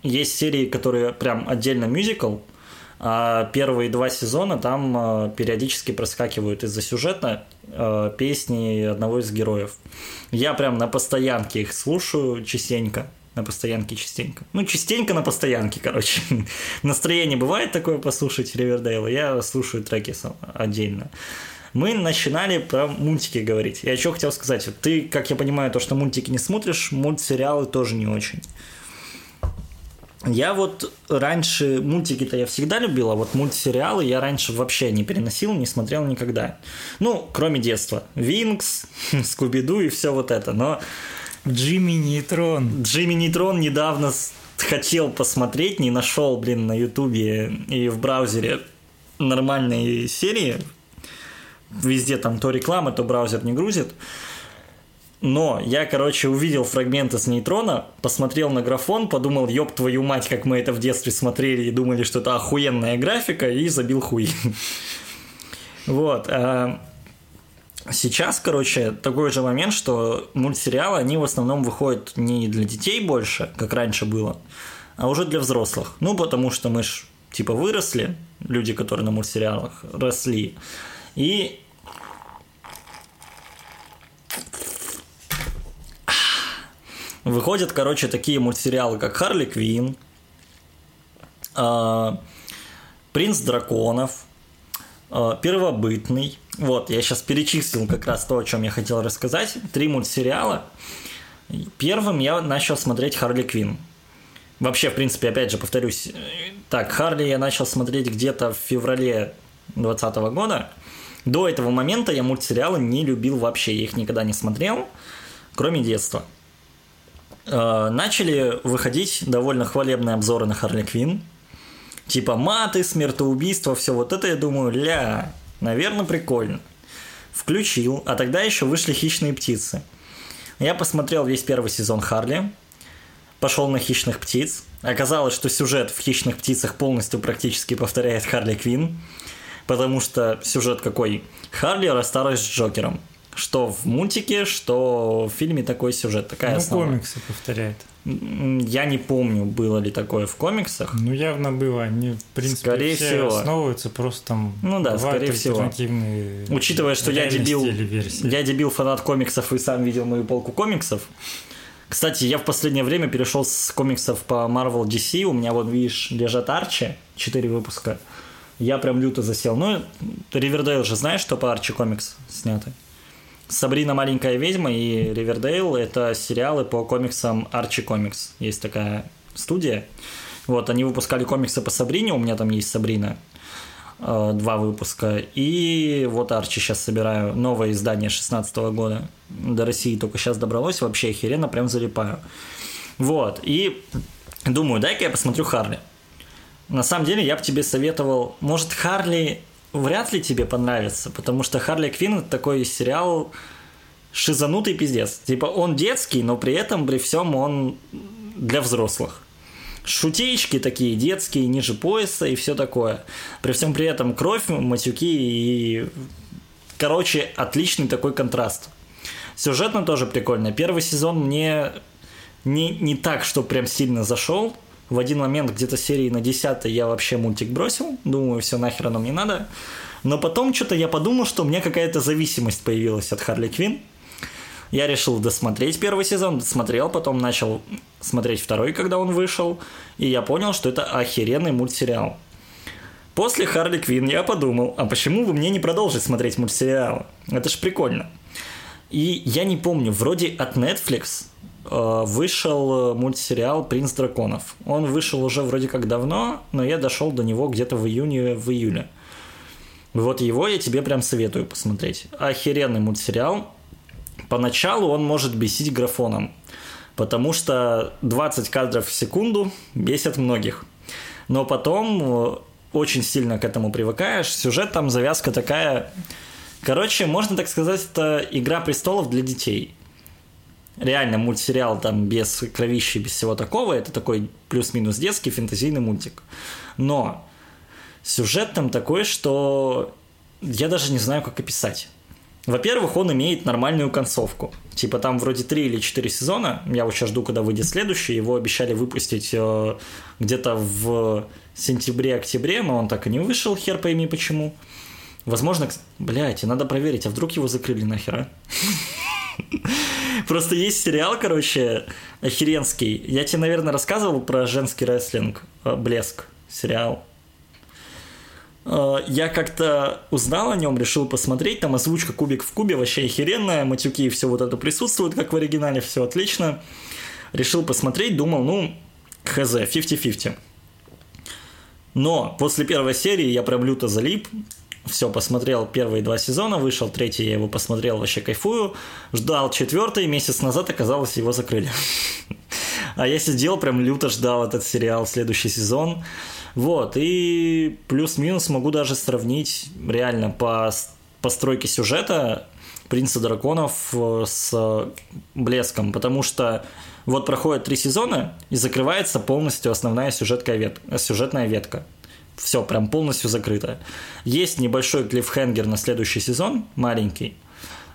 Есть серии, которые прям отдельно мюзикл, а первые два сезона там периодически проскакивают из-за сюжета песни одного из героев. Я прям на постоянке их слушаю частенько. На постоянке частенько. Ну, частенько на постоянке, короче. Настроение бывает такое послушать «Ривердейла». Я слушаю треки сам отдельно. Мы начинали про мультики говорить. Я что хотел сказать. Вот ты, как я понимаю, то, что мультики не смотришь, мультсериалы тоже не очень. Я вот раньше... Мультики-то я всегда любил, а вот мультсериалы я раньше вообще не переносил, не смотрел никогда. Ну, кроме детства. «Винкс», «Скуби-Ду» и все вот это. Но... Джимми Нейтрон недавно хотел посмотреть, не нашел, блин, на Ютубе и в браузере нормальные серии. Везде там то реклама, то браузер не грузит. Но я, короче, увидел фрагменты с Нейтрона, посмотрел на графон, подумал, ёб твою мать, как мы это в детстве смотрели и думали, что это охуенная графика, и забил хуй. Вот. Сейчас, короче, такой же момент, что мультсериалы, они в основном выходят не для детей больше, как раньше было, а уже для взрослых. Ну, потому что мы ж, типа, выросли, люди, которые на мультсериалах росли, и... Выходят, короче, такие мультсериалы, как «Харли Квинн», «Принц драконов», «Первобытный». Вот, я сейчас перечислил как раз то, о чем я хотел рассказать. 3 мультсериала. Первым я начал смотреть «Харли Квинн». Вообще, в принципе, опять же, повторюсь. Так, «Харли» я начал смотреть где-то в феврале 2020 года. До этого момента я мультсериалы не любил вообще. Я их никогда не смотрел, кроме детства. Начали выходить довольно хвалебные обзоры на «Харли Квинн». Типа маты, смертоубийства, все вот это, я думаю, наверное, прикольно. Включил, а тогда еще вышли «Хищные птицы». Я посмотрел весь первый сезон «Харли», пошел на «Хищных птиц». Оказалось, что сюжет в «Хищных птицах» полностью практически повторяет «Харли Квинн», потому что сюжет какой? Харли рассталась с Джокером. Что в мультике, что в фильме такой сюжет, такая основа. Ну, комиксы повторяет. Я не помню, было ли такое в комиксах. Ну, явно было. Они, в принципе, скорее все всего. Основываются просто там... Ну да, скорее всего. Учитывая, что я дебил фанат комиксов и сам видел мою полку комиксов. Кстати, я в последнее время перешел с комиксов по Marvel DC. У меня, вот видишь, лежат Арчи, 4 выпуска. Я прям люто засел. Ну, Ривердейл же знаешь, что по Арчи комикс сняты? «Сабрина. Маленькая ведьма» и «Ривердейл» — это сериалы по комиксам Archie Comics. Есть такая студия. Вот, они выпускали комиксы по «Сабрине», у меня там есть «Сабрина», 2 выпуска. И вот «Арчи» сейчас собираю, новое издание 2016 года. До России только сейчас добралось, вообще охеренно, прям залипаю. Вот, и думаю, дай-ка я посмотрю «Харли». На самом деле, я бы тебе советовал, может, «Харли» вряд ли тебе понравится, потому что «Харли Квинн» — это такой сериал шизанутый пиздец. Типа он детский, но при этом, при всем он для взрослых. шутеечки такие детские, ниже пояса и все такое. При всем при этом кровь, матюки и... Короче, отличный такой контраст. Сюжетно тоже прикольно. Первый сезон мне не так, что прям сильно зашел. В один момент, где-то серии на 10-й, я вообще мультик бросил. Думаю, все нахер оно мне надо. Но потом что-то я подумал, что у меня какая-то зависимость появилась от Харли Квинн. Я решил досмотреть первый сезон, досмотрел, потом начал смотреть второй, когда он вышел, и я понял, что это охеренный мультсериал. После Харли Квинн я подумал, а почему бы мне не продолжить смотреть мультсериалы? Это ж прикольно. И я не помню, вроде от Netflix вышел мультсериал «Принц драконов». Он вышел уже вроде как давно, но я дошел до него где-то в июне, в июле. Вот его я тебе прям советую посмотреть. Охеренный мультсериал. Поначалу он может бесить графоном, потому что 20 кадров в секунду бесят многих. Но потом очень сильно к этому привыкаешь. Сюжет там, завязка такая... Короче, можно так сказать, это «Игра престолов» для детей. Реально, мультсериал там без кровищи, без всего такого. Это такой плюс-минус детский фэнтезийный мультик. Но сюжет там такой, что я даже не знаю, как описать. Во-первых, он имеет нормальную концовку. Типа там вроде 3 или 4 сезона. Я вот сейчас жду, когда выйдет следующий. Его обещали выпустить где-то в сентябре-октябре, но он так и не вышел, хер пойми почему. Возможно, блядь, надо проверить, а вдруг его закрыли нахера? Просто есть сериал, короче, охеренский. Я тебе, наверное, рассказывал про женский рестлинг. «Блеск» сериал. Я как-то узнал о нем, решил посмотреть. Там озвучка «Кубик в кубе» вообще охеренная. Матюки и все вот это присутствует, как в оригинале. Все отлично. Решил посмотреть, думал, ну, хз, 50-50. Но после первой серии я прям люто залип. Все, посмотрел первые 2 сезона. Вышел 3-й, я его посмотрел, вообще кайфую. Ждал 4-й, месяц назад оказалось, его закрыли. А я сидел, прям люто ждал этот сериал, следующий сезон. Вот, и плюс-минус могу даже сравнить реально по постройке сюжета «Принца драконов» с «Блеском», потому что вот проходит 3 сезона и закрывается полностью основная сюжетная ветка. Все прям полностью закрыто. Есть небольшой клиффхенгер на следующий сезон, маленький,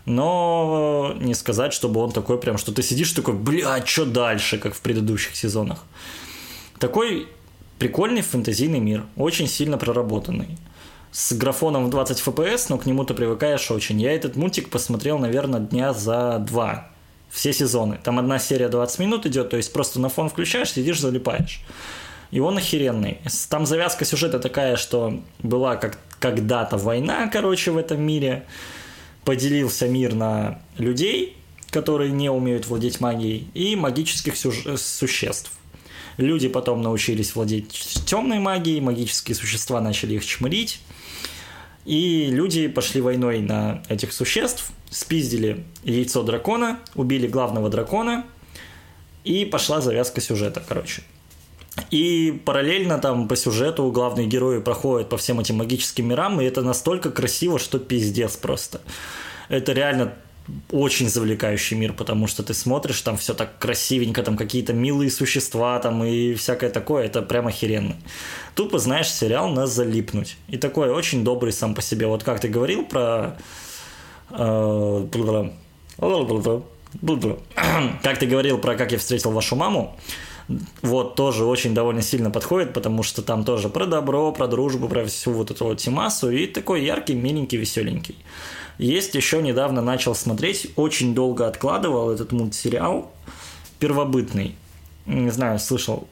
но не сказать, чтобы он такой прям, что ты сидишь такой, блядь, что дальше, как в предыдущих сезонах. Такой... Прикольный фэнтезийный мир, очень сильно проработанный. С графоном в 20 FPS, но к нему ты привыкаешь очень. Я этот мультик посмотрел, наверное, дня за 2. Все сезоны. Там одна серия 20 минут идет, то есть просто на фон включаешь, сидишь, залипаешь. И он охеренный. Там завязка сюжета такая, что была когда-то война, короче, в этом мире. Поделился мир на людей, которые не умеют владеть магией, и магических существ. Люди потом научились владеть темной магией, магические существа начали их чмырить, и люди пошли войной на этих существ, спиздили яйцо дракона, убили главного дракона, и пошла завязка сюжета, короче. И параллельно там по сюжету главные герои проходят по всем этим магическим мирам, и это настолько красиво, что пиздец просто. Это реально... Очень завлекающий мир, потому что ты смотришь, там все так красивенько, там какие-то милые существа, там и всякое такое, это прям охеренно. Тупо, знаешь, сериал на залипнуть. И такой очень добрый сам по себе. Вот как ты говорил про... Как ты говорил про «Как я встретил вашу маму», вот тоже очень довольно сильно подходит, потому что там тоже про добро, про дружбу, про всю вот эту вот темасу, и такой яркий, миленький, веселенький. Есть еще недавно начал смотреть, очень долго откладывал этот мультсериал «Первобытный». Не знаю, слышал,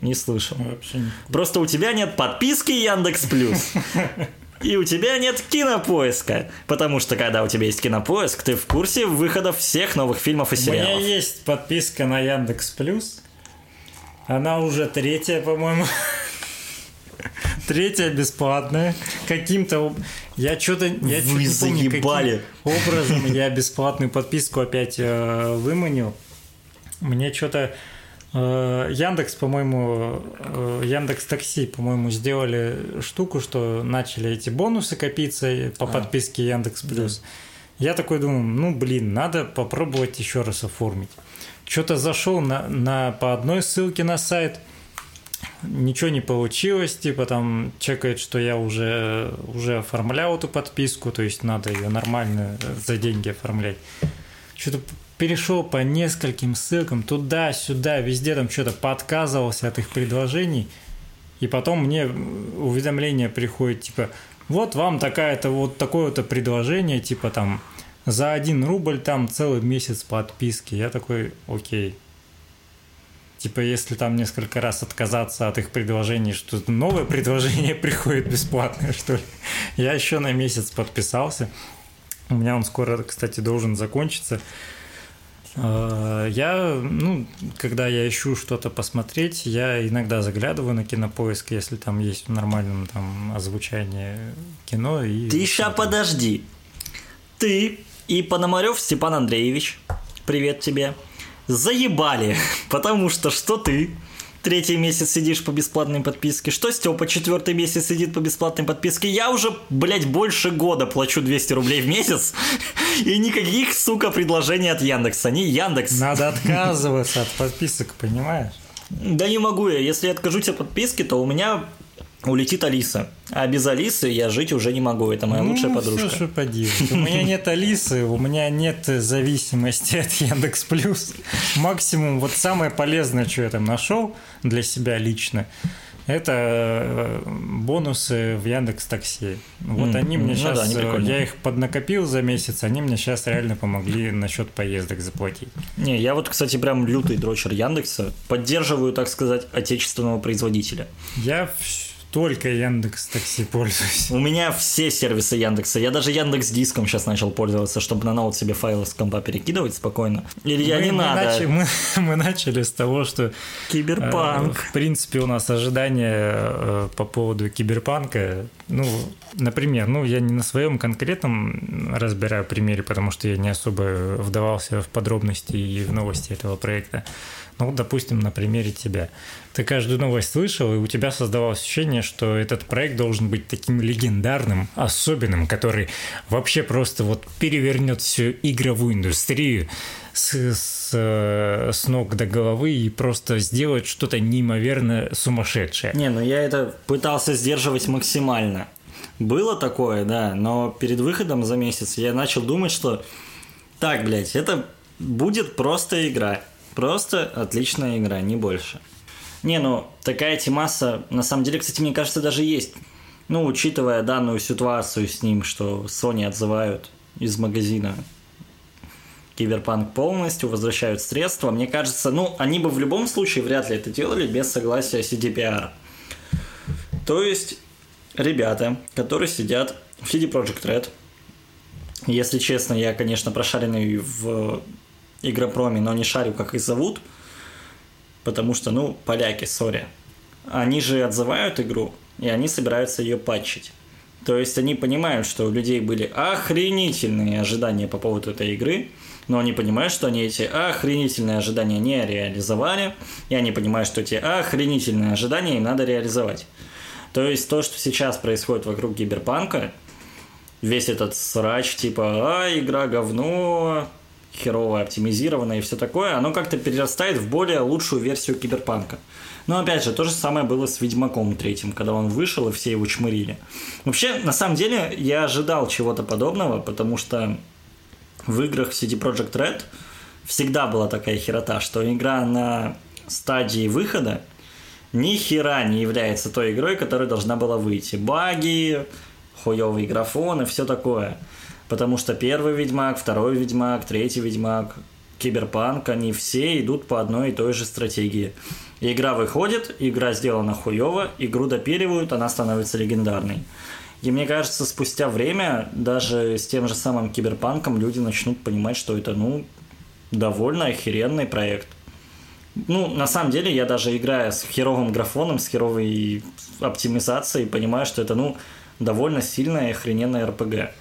не слышал. Вообще. Просто у тебя нет подписки Яндекс Плюс. И у тебя нет Кинопоиска. Потому что, когда у тебя есть Кинопоиск, ты в курсе выходов всех новых фильмов и сериалов. У меня есть подписка на Яндекс Плюс. Она уже 3-я, по-моему. 3-я бесплатная. Каким-то... Я что-то не помню, каким образом я бесплатную подписку опять выманил. Мне что-то... Яндекс, по-моему... Яндекс Такси, по-моему, сделали штуку, что начали эти бонусы копиться по подписке Яндекс Плюс. Да. Я такой думаю, надо попробовать еще раз оформить. Что-то зашел по одной ссылке на сайт, ничего не получилось, типа там чекает, что я уже оформлял эту подписку, то есть надо ее нормально за деньги оформлять. Что-то перешел по нескольким ссылкам туда-сюда, везде там что-то подказывался от их предложений, и потом мне уведомление приходит, типа, вот вам такая-то, вот такое-то предложение, типа там за 1 рубль там целый месяц подписки. Я такой, окей. Типа, если там несколько раз отказаться от их предложений, что новое предложение приходит бесплатное, что ли. Я еще на месяц подписался. У меня он скоро, кстати, должен закончиться. Я, когда я ищу что-то посмотреть, я иногда заглядываю на Кинопоиск, если там есть в нормальном там озвучании кино. И... Ты ща подожди. Ты и Пономарёв Степан Андреевич, привет тебе, заебали, потому что ты третий месяц сидишь по бесплатной подписке, что Стёпа четвертый месяц сидит по бесплатной подписке, я уже, больше года плачу 200 рублей в месяц, и никаких, предложений от Яндекса, не Яндекс. Надо отказываться от подписок, понимаешь? Да не могу я, если я откажусь от подписки, то у меня... улетит Алиса. А без Алисы я жить уже не могу. Это моя лучшая подружка. Все, что поделать. У меня нет Алисы, у меня нет зависимости от Яндекс Плюс. Максимум, вот самое полезное, что я там нашел для себя лично, это бонусы в Яндекс Такси. Вот они мне сейчас... я их поднакопил за месяц, они мне сейчас реально помогли насчет поездок заплатить. Не, я вот, кстати, прям лютый дрочер Яндекса. Поддерживаю, так сказать, отечественного производителя. Только Яндекс Такси пользуюсь. У меня все сервисы Яндекса. Я даже Яндекс Диском сейчас начал пользоваться, чтобы на ноут себе файлы с компа перекидывать спокойно. Илья, не надо. Мы начали с того, что... Киберпанк. В принципе, у нас ожидания по поводу киберпанка. Например, я не на своем конкретном разбираю примере, потому что я не особо вдавался в подробности и в новости этого проекта. Допустим, на примере тебя. Ты каждую новость слышал, и у тебя создавалось ощущение, что этот проект должен быть таким легендарным, особенным, который вообще просто перевернет всю игровую индустрию с ног до головы и просто сделает что-то неимоверно сумасшедшее. Я это пытался сдерживать максимально. Было такое, да, но перед выходом за месяц я начал думать, что так, это будет просто игра. Просто отличная игра, не больше. Такая темаса, на самом деле, кстати, мне кажется, даже есть. Учитывая данную ситуацию с ним, что Sony отзывают из магазина Киберпанк полностью, возвращают средства, мне кажется, они бы в любом случае вряд ли это делали без согласия CDPR. То есть, ребята, которые сидят в CD Projekt Red, если честно, я, конечно, прошаренный в... игропроме, но не шарю, как их зовут, потому что, поляки, сори. Они же отзывают игру, и они собираются ее патчить. То есть они понимают, что у людей были охренительные ожидания по поводу этой игры, но они понимают, что они эти охренительные ожидания не реализовали, и они понимают, что эти охренительные ожидания им надо реализовать. То есть то, что сейчас происходит вокруг Киберпанка, весь этот срач, типа игра говно, херово оптимизированное и все такое, оно как-то перерастает в более лучшую версию Киберпанка. Но опять же, то же самое было с Ведьмаком третьим, когда он вышел и все его чмырили. Вообще, на самом деле, я ожидал чего-то подобного, потому что в играх CD Projekt Red всегда была такая херота, что игра на стадии выхода ни хера не является той игрой, которая должна была выйти. Баги, хуёвый графон и все такое. Потому что первый Ведьмак, второй Ведьмак, третий Ведьмак, Киберпанк, они все идут по одной и той же стратегии. Игра выходит, игра сделана хуёво, игру допиливают, она становится легендарной. И мне кажется, спустя время даже с тем же самым Киберпанком люди начнут понимать, что это, довольно охеренный проект. На самом деле, я даже играя с херовым графоном, с херовой оптимизацией, понимаю, что это, довольно сильная и охрененная РПГ.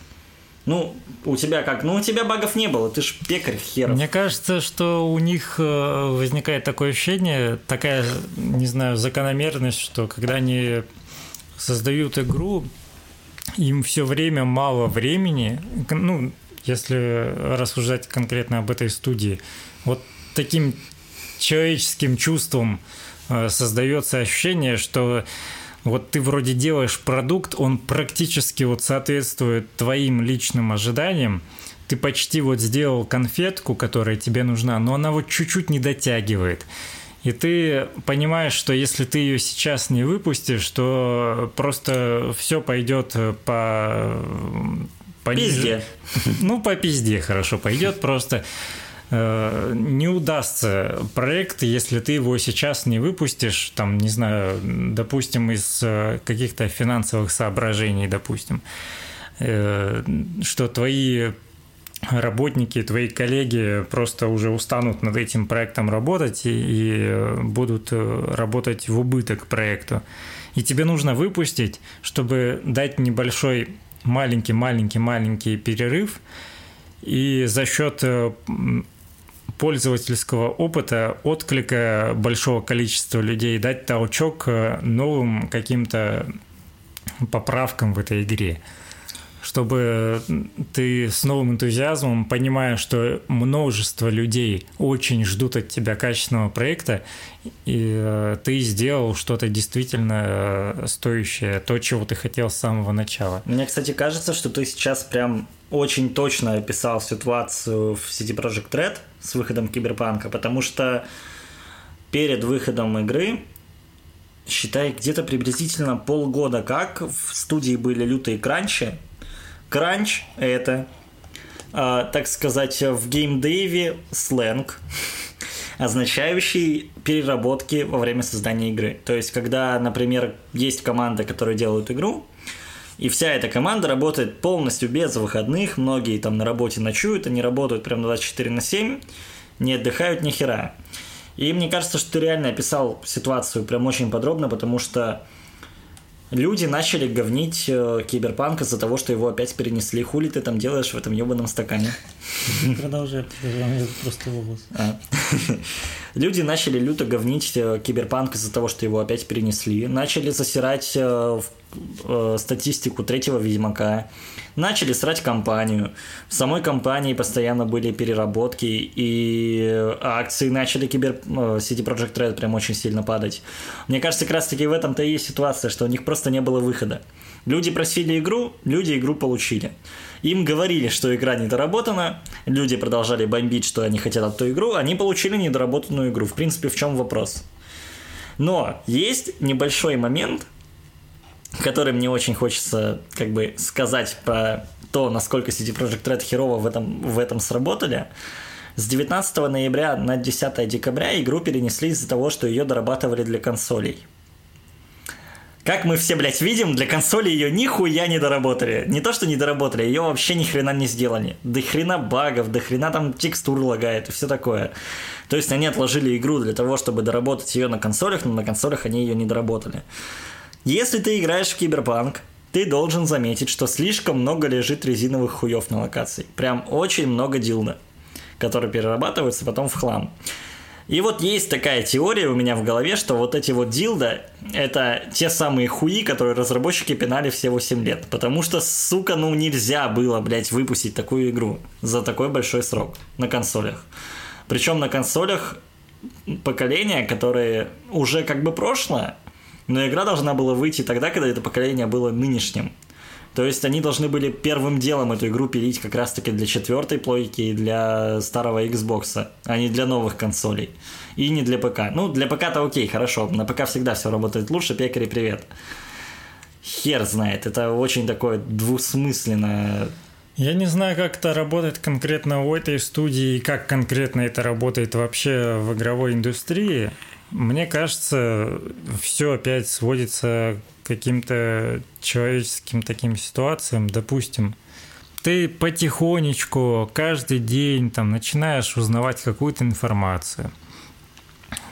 У тебя как? У тебя багов не было, ты ж пекарь херов. Мне кажется, что у них возникает такое ощущение, такая, не знаю, закономерность, что когда они создают игру, им все время мало времени, если рассуждать конкретно об этой студии, вот таким человеческим чувством создается ощущение, что вот ты вроде делаешь продукт, он практически вот соответствует твоим личным ожиданиям. Ты почти вот сделал конфетку, которая тебе нужна, но она вот чуть-чуть не дотягивает. И ты понимаешь, что если ты ее сейчас не выпустишь, то просто все пойдет по пизде. Ну, по пизде хорошо пойдет, просто не удастся проект, если ты его сейчас не выпустишь, там, не знаю, допустим, из каких-то финансовых соображений, допустим, что твои работники, твои коллеги просто уже устанут над этим проектом работать и будут работать в убыток проекту. И тебе нужно выпустить, чтобы дать небольшой, маленький перерыв, и за счет пользовательского опыта, отклика большого количества людей, дать толчок новым каким-то поправкам в этой игре, чтобы ты с новым энтузиазмом, понимая, что множество людей очень ждут от тебя качественного проекта, и ты сделал что-то действительно стоящее, то, чего ты хотел с самого начала. Мне, кстати, кажется, что ты сейчас прям очень точно описал ситуацию в CD Projekt Red с выходом Киберпанка, потому что перед выходом игры, считай, где-то приблизительно полгода как в студии были лютые кранчи. Кранч – это, так сказать, в геймдеве сленг, означающий переработки во время создания игры. То есть, когда, например, есть команда, которая делает игру, и вся эта команда работает полностью без выходных, многие там на работе ночуют, они работают прям 24/7, не отдыхают ни хера. И мне кажется, что ты реально описал ситуацию прям очень подробно, потому что люди начали говнить Киберпанк из-за того, что его опять перенесли. Хули ты там делаешь в этом ёбаном стакане? Продолжай, просто волос. Люди начали люто говнить Киберпанк из-за того, что его опять перенесли. Начали засирать статистику третьего Ведьмака. Начали срать компанию. В самой компании постоянно были переработки, и акции начали CD Projekt Red прям очень сильно падать. Мне кажется, как раз таки в этом-то и есть ситуация, что у них просто не было выхода. Люди просили игру, люди игру получили. Им говорили, что игра недоработана, люди продолжали бомбить, что они хотят эту игру, они получили недоработанную игру. В принципе, в чем вопрос? Но есть небольшой момент, который мне очень хочется как бы сказать про то, насколько CD Projekt Red херово в этом сработали. С 19 ноября на 10 декабря игру перенесли из-за того, что ее дорабатывали для консолей. Как мы все, блядь, видим, для консоли ее нихуя не доработали. Не то, что не доработали, ее вообще ни хрена не сделали. До хрена багов, до хрена там текстур лагает и все такое. То есть они отложили игру для того, чтобы доработать ее на консолях, но на консолях они ее не доработали. Если ты играешь в Киберпанк, ты должен заметить, что слишком много лежит резиновых хуев на локации. Прям очень много дилда, которые перерабатываются потом в хлам. И вот есть такая теория у меня в голове, что вот эти вот дилда – это те самые хуи, которые разработчики пинали все 8 лет. Потому что, сука, ну нельзя было, блядь, выпустить такую игру за такой большой срок на консолях. Причем на консолях поколения, которые уже как бы прошлое, но игра должна была выйти тогда, когда это поколение было нынешним. То есть они должны были первым делом эту игру пилить как раз-таки для четвертой плойки и для старого Xbox, а не для новых консолей. И не для ПК. Ну, для ПК-то окей, хорошо. На ПК всегда все работает лучше. Пекари, привет. Хер знает. Это очень такое двусмысленно. Я не знаю, как это работает конкретно у этой студии и как конкретно это работает вообще в игровой индустрии. Мне кажется, все опять сводится к каким-то человеческим таким ситуациям. Допустим, ты потихонечку каждый день там начинаешь узнавать какую-то информацию.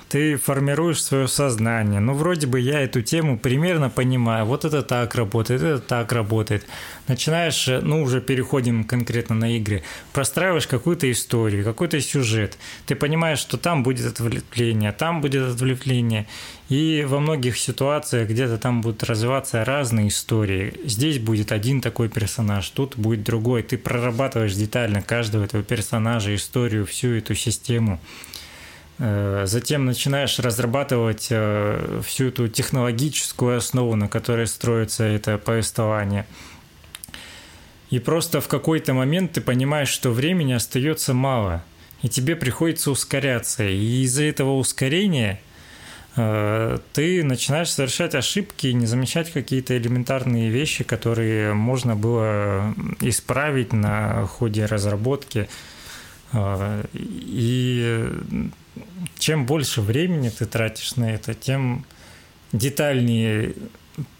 Ты формируешь свое сознание. Ну, вроде бы я эту тему примерно понимаю. Вот это так работает. Начинаешь, ну, уже переходим конкретно на игры. Простраиваешь какую-то историю, какой-то сюжет. Ты понимаешь, что там будет отвлечение, там будет отвлечение. И во многих ситуациях где-то там будут развиваться разные истории. Здесь будет один такой персонаж, тут будет другой. Ты прорабатываешь детально каждого этого персонажа, историю, всю эту систему. Затем начинаешь разрабатывать всю эту технологическую основу, на которой строится это повествование. И просто в какой-то момент ты понимаешь, что времени остается мало, и тебе приходится ускоряться. И из-за этого ускорения ты начинаешь совершать ошибки и не замечать какие-то элементарные вещи, которые можно было исправить на ходе разработки. И чем больше времени ты тратишь на это, тем детальнее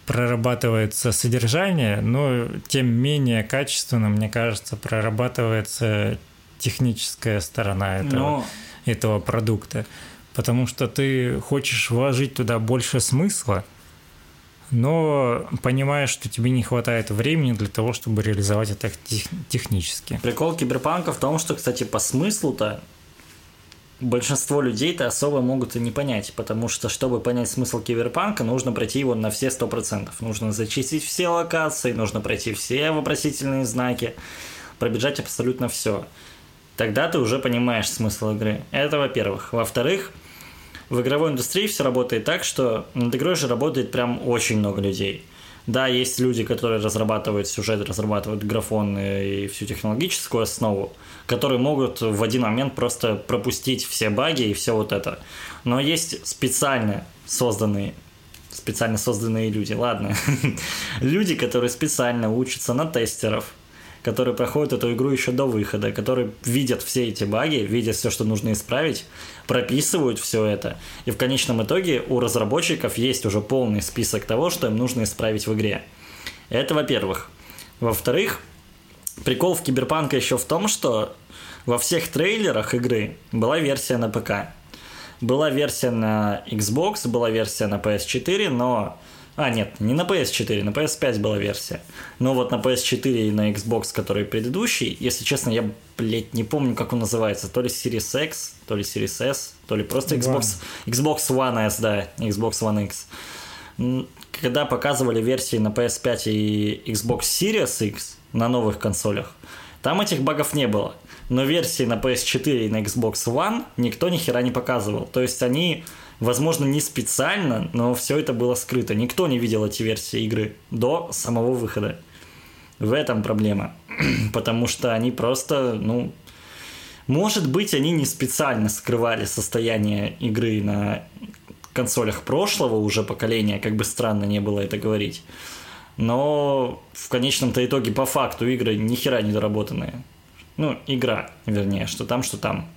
прорабатывается содержание, но тем менее качественно, мне кажется, прорабатывается техническая сторона этого продукта. Потому что ты хочешь вложить туда больше смысла, но понимаешь, что тебе не хватает времени для того, чтобы реализовать это технически. Прикол киберпанка в том, что, кстати, по смыслу-то большинство людей-то особо могут и не понять, потому что, чтобы понять смысл киберпанка, нужно пройти его на все 100%. Нужно зачистить все локации, нужно пройти все вопросительные знаки, пробежать абсолютно все. Тогда ты уже понимаешь смысл игры. Это во-первых. Во-вторых, в игровой индустрии все работает так, что над игрой же работает прям очень много людей. Да, есть люди, которые разрабатывают сюжет, разрабатывают графон и всю технологическую основу, которые могут в один момент просто пропустить все баги и все вот это. Но есть специально созданные люди, ладно. Люди, которые специально учатся на тестеров, которые проходят эту игру еще до выхода, которые видят все эти баги, видят все, что нужно исправить, прописывают все это. И в конечном итоге у разработчиков есть уже полный список того, что им нужно исправить в игре. Это во-первых. Во-вторых, прикол в Киберпанке еще в том, что во всех трейлерах игры была версия на ПК. Была версия на Xbox, была версия на PS4, но... А, нет, не на PS4, на PS5 была версия. Но вот на PS4 и на Xbox, который предыдущий, если честно, я, не помню, как он называется. То ли Series X, то ли Series S, то ли просто Xbox One. Xbox One S, да, Xbox One X. Когда показывали версии на PS5 и Xbox Series X на новых консолях, там этих багов не было. Но версии на PS4 и на Xbox One никто ни хера не показывал. То есть они... Возможно, не специально, но все это было скрыто. Никто не видел эти версии игры до самого выхода. В этом проблема. Потому что они просто, может быть, они не специально скрывали состояние игры на консолях прошлого уже поколения, как бы странно не было это говорить. Но в конечном-то итоге по факту игры ни хера не доработанные. Игра, вернее, что там, что там.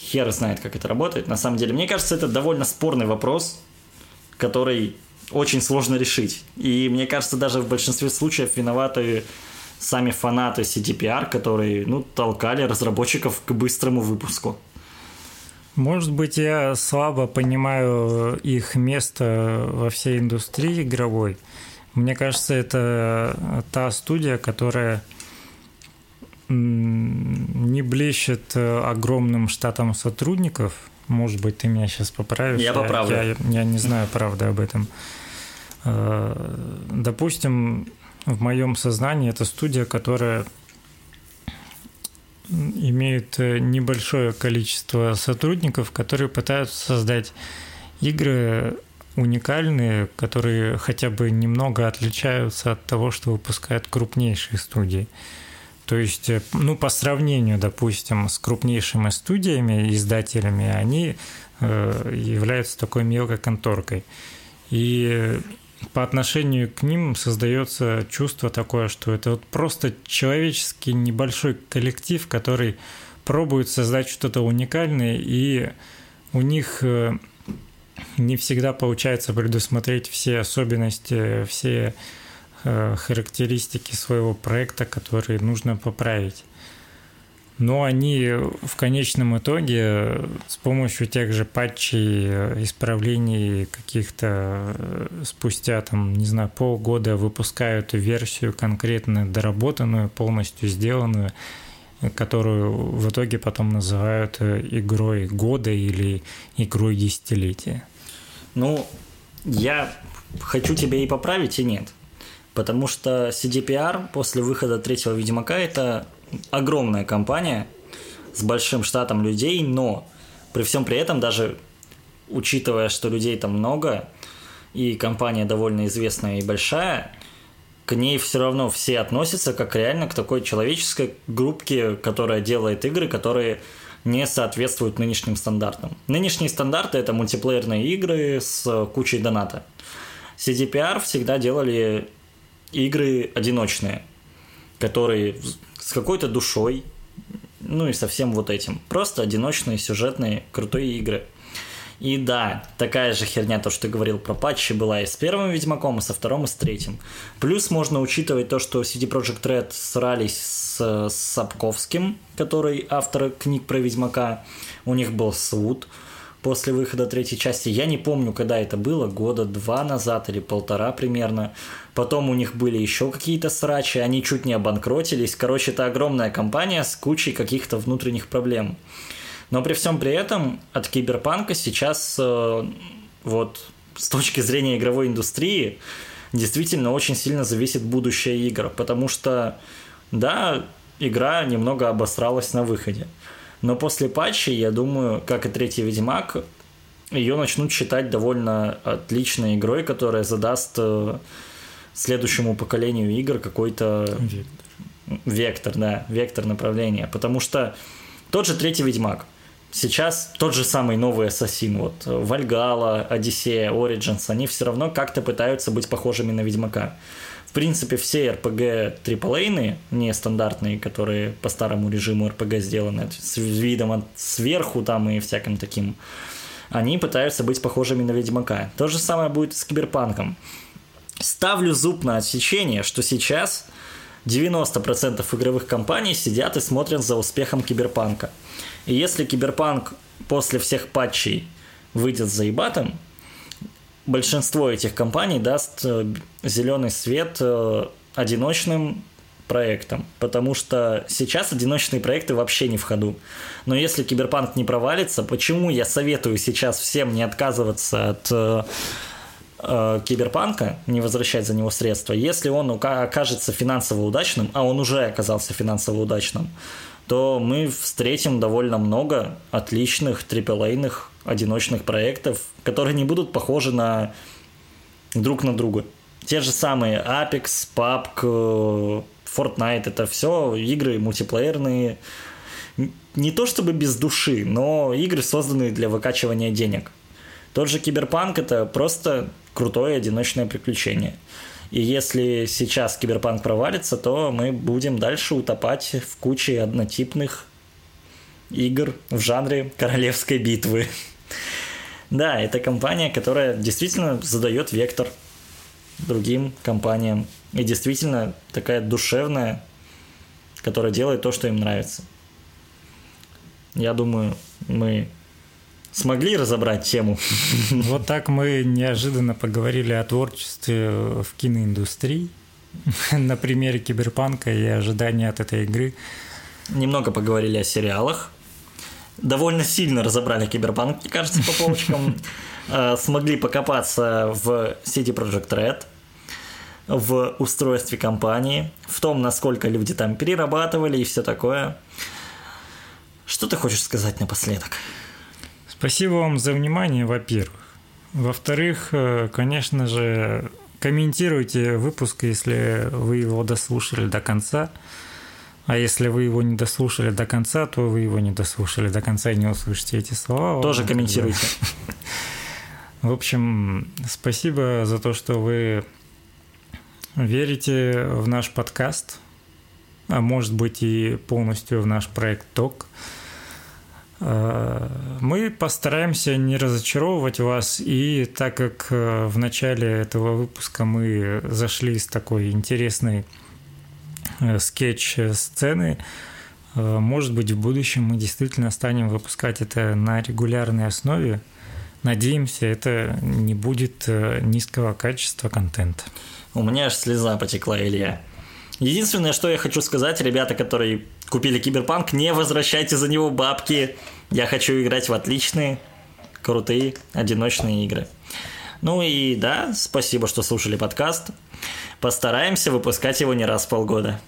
Хер знает, как это работает. На самом деле, мне кажется, это довольно спорный вопрос, который очень сложно решить. И мне кажется, даже в большинстве случаев виноваты сами фанаты CDPR, которые, толкали разработчиков к быстрому выпуску. Может быть, я слабо понимаю их место во всей индустрии игровой. Мне кажется, это та студия, которая... не блещет огромным штатом сотрудников. Может быть, ты меня сейчас поправишь. Я поправлю. Я не знаю правды об этом. Допустим, в моем сознании это студия, которая имеет небольшое количество сотрудников, которые пытаются создать игры уникальные, которые хотя бы немного отличаются от того, что выпускают крупнейшие студии. То есть, по сравнению, допустим, с крупнейшими студиями, издателями, они являются такой мелкой конторкой. И по отношению к ним создается чувство такое, что это вот просто человеческий небольшой коллектив, который пробует создать что-то уникальное, и у них не всегда получается предусмотреть все особенности, все... характеристики своего проекта, которые нужно поправить. Но они в конечном итоге с помощью тех же патчей, исправлений каких-то спустя, полгода выпускают версию конкретно доработанную, полностью сделанную, которую в итоге потом называют игрой года или игрой десятилетия. Я хочу тебя и поправить, и нет. Потому что CDPR после выхода третьего «Ведьмака» — это огромная компания с большим штатом людей, но При всем при этом, даже учитывая, что людей там много, и компания довольно известная и большая, к ней все равно все относятся как реально к такой человеческой группке, которая делает игры, которые не соответствуют нынешним стандартам. Нынешние стандарты — это мультиплеерные игры с кучей доната. CDPR всегда делали игры одиночные, которые с какой-то душой, ну и со всем вот этим. Просто одиночные, сюжетные, крутые игры. И да, такая же херня, то, что ты говорил про патчи, была и с первым Ведьмаком, и со вторым, и с третьим. Плюс можно учитывать то, что CD Projekt Red срались с Сапковским, который автор книг про Ведьмака. У них был суд после выхода третьей части. Я не помню, когда это было, года два назад или полтора примерно. Потом у них были еще какие-то срачи, они чуть не обанкротились. Короче, это огромная компания с кучей каких-то внутренних проблем. Но при всем при этом от Киберпанка сейчас, вот с точки зрения игровой индустрии, действительно очень сильно зависит будущее игр. Потому что, да, игра немного обосралась на выходе. Но после патчей, я думаю, как и третий Ведьмак, ее начнут считать довольно отличной игрой, которая задаст следующему поколению игр какой-то вектор, да, вектор направления. Потому что тот же третий Ведьмак. Сейчас тот же самый новый Ассасин, вот Вальгалла, Одиссея, Ориджинс, они все равно как-то пытаются быть похожими на Ведьмака. В принципе, все RPG триплейные, нестандартные, которые по старому режиму RPG сделаны, с видом сверху там и всяким таким, они пытаются быть похожими на Ведьмака. То же самое будет с Киберпанком. Ставлю зуб на отсечение, что сейчас 90% игровых компаний сидят и смотрят за успехом Киберпанка. И если Киберпанк после всех патчей выйдет заебатым, большинство этих компаний даст зеленый свет одиночным проектам. Потому что сейчас одиночные проекты вообще не в ходу. Но если Киберпанк не провалится, почему я советую сейчас всем не отказываться от Киберпанка, не возвращать за него средства, если он окажется финансово удачным, а он уже оказался финансово удачным, то мы встретим довольно много отличных триплейных одиночных проектов, которые не будут похожи на друг на друга. Те же самые Apex, PUBG, Fortnite, это все игры мультиплеерные, не то чтобы без души, но игры, созданные для выкачивания денег. Тот же Киберпанк — это просто крутое одиночное приключение. И если сейчас Киберпанк провалится, то мы будем дальше утопать в куче однотипных игр в жанре королевской битвы. Да, это компания, которая действительно задает вектор другим компаниям. И действительно такая душевная, которая делает то, что им нравится. Я думаю, мы смогли разобрать тему. Вот так мы неожиданно поговорили о творчестве в киноиндустрии на примере Киберпанка и ожидания от этой игры. Немного поговорили о сериалах. Довольно сильно разобрали Киберпанк, мне кажется, по полочкам. Смогли покопаться в CD Projekt Red, в устройстве компании, в том, насколько люди там перерабатывали и все такое. Что ты хочешь сказать напоследок? Спасибо вам за внимание, во-первых. Во-вторых, конечно же, комментируйте выпуск, если вы его дослушали до конца. А если вы его не дослушали до конца, то вы его не дослушали до конца и не услышите эти слова. Тоже вот, комментируйте. Да. В общем, спасибо за то, что вы верите в наш подкаст, а может быть и полностью в наш проект ТОК. Мы постараемся не разочаровывать вас, и так как в начале этого выпуска мы зашли с такой интересной скетч-сцены, может быть, в будущем мы действительно станем выпускать это на регулярной основе. Надеемся, это не будет низкого качества контента. У меня аж слеза потекла, Илья. Единственное, что я хочу сказать, ребята, которые купили Киберпанк, не возвращайте за него бабки. Я хочу играть в отличные, крутые, одиночные игры. Ну и да, спасибо, что слушали подкаст. Постараемся выпускать его не раз в полгода.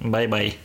Бай-бай.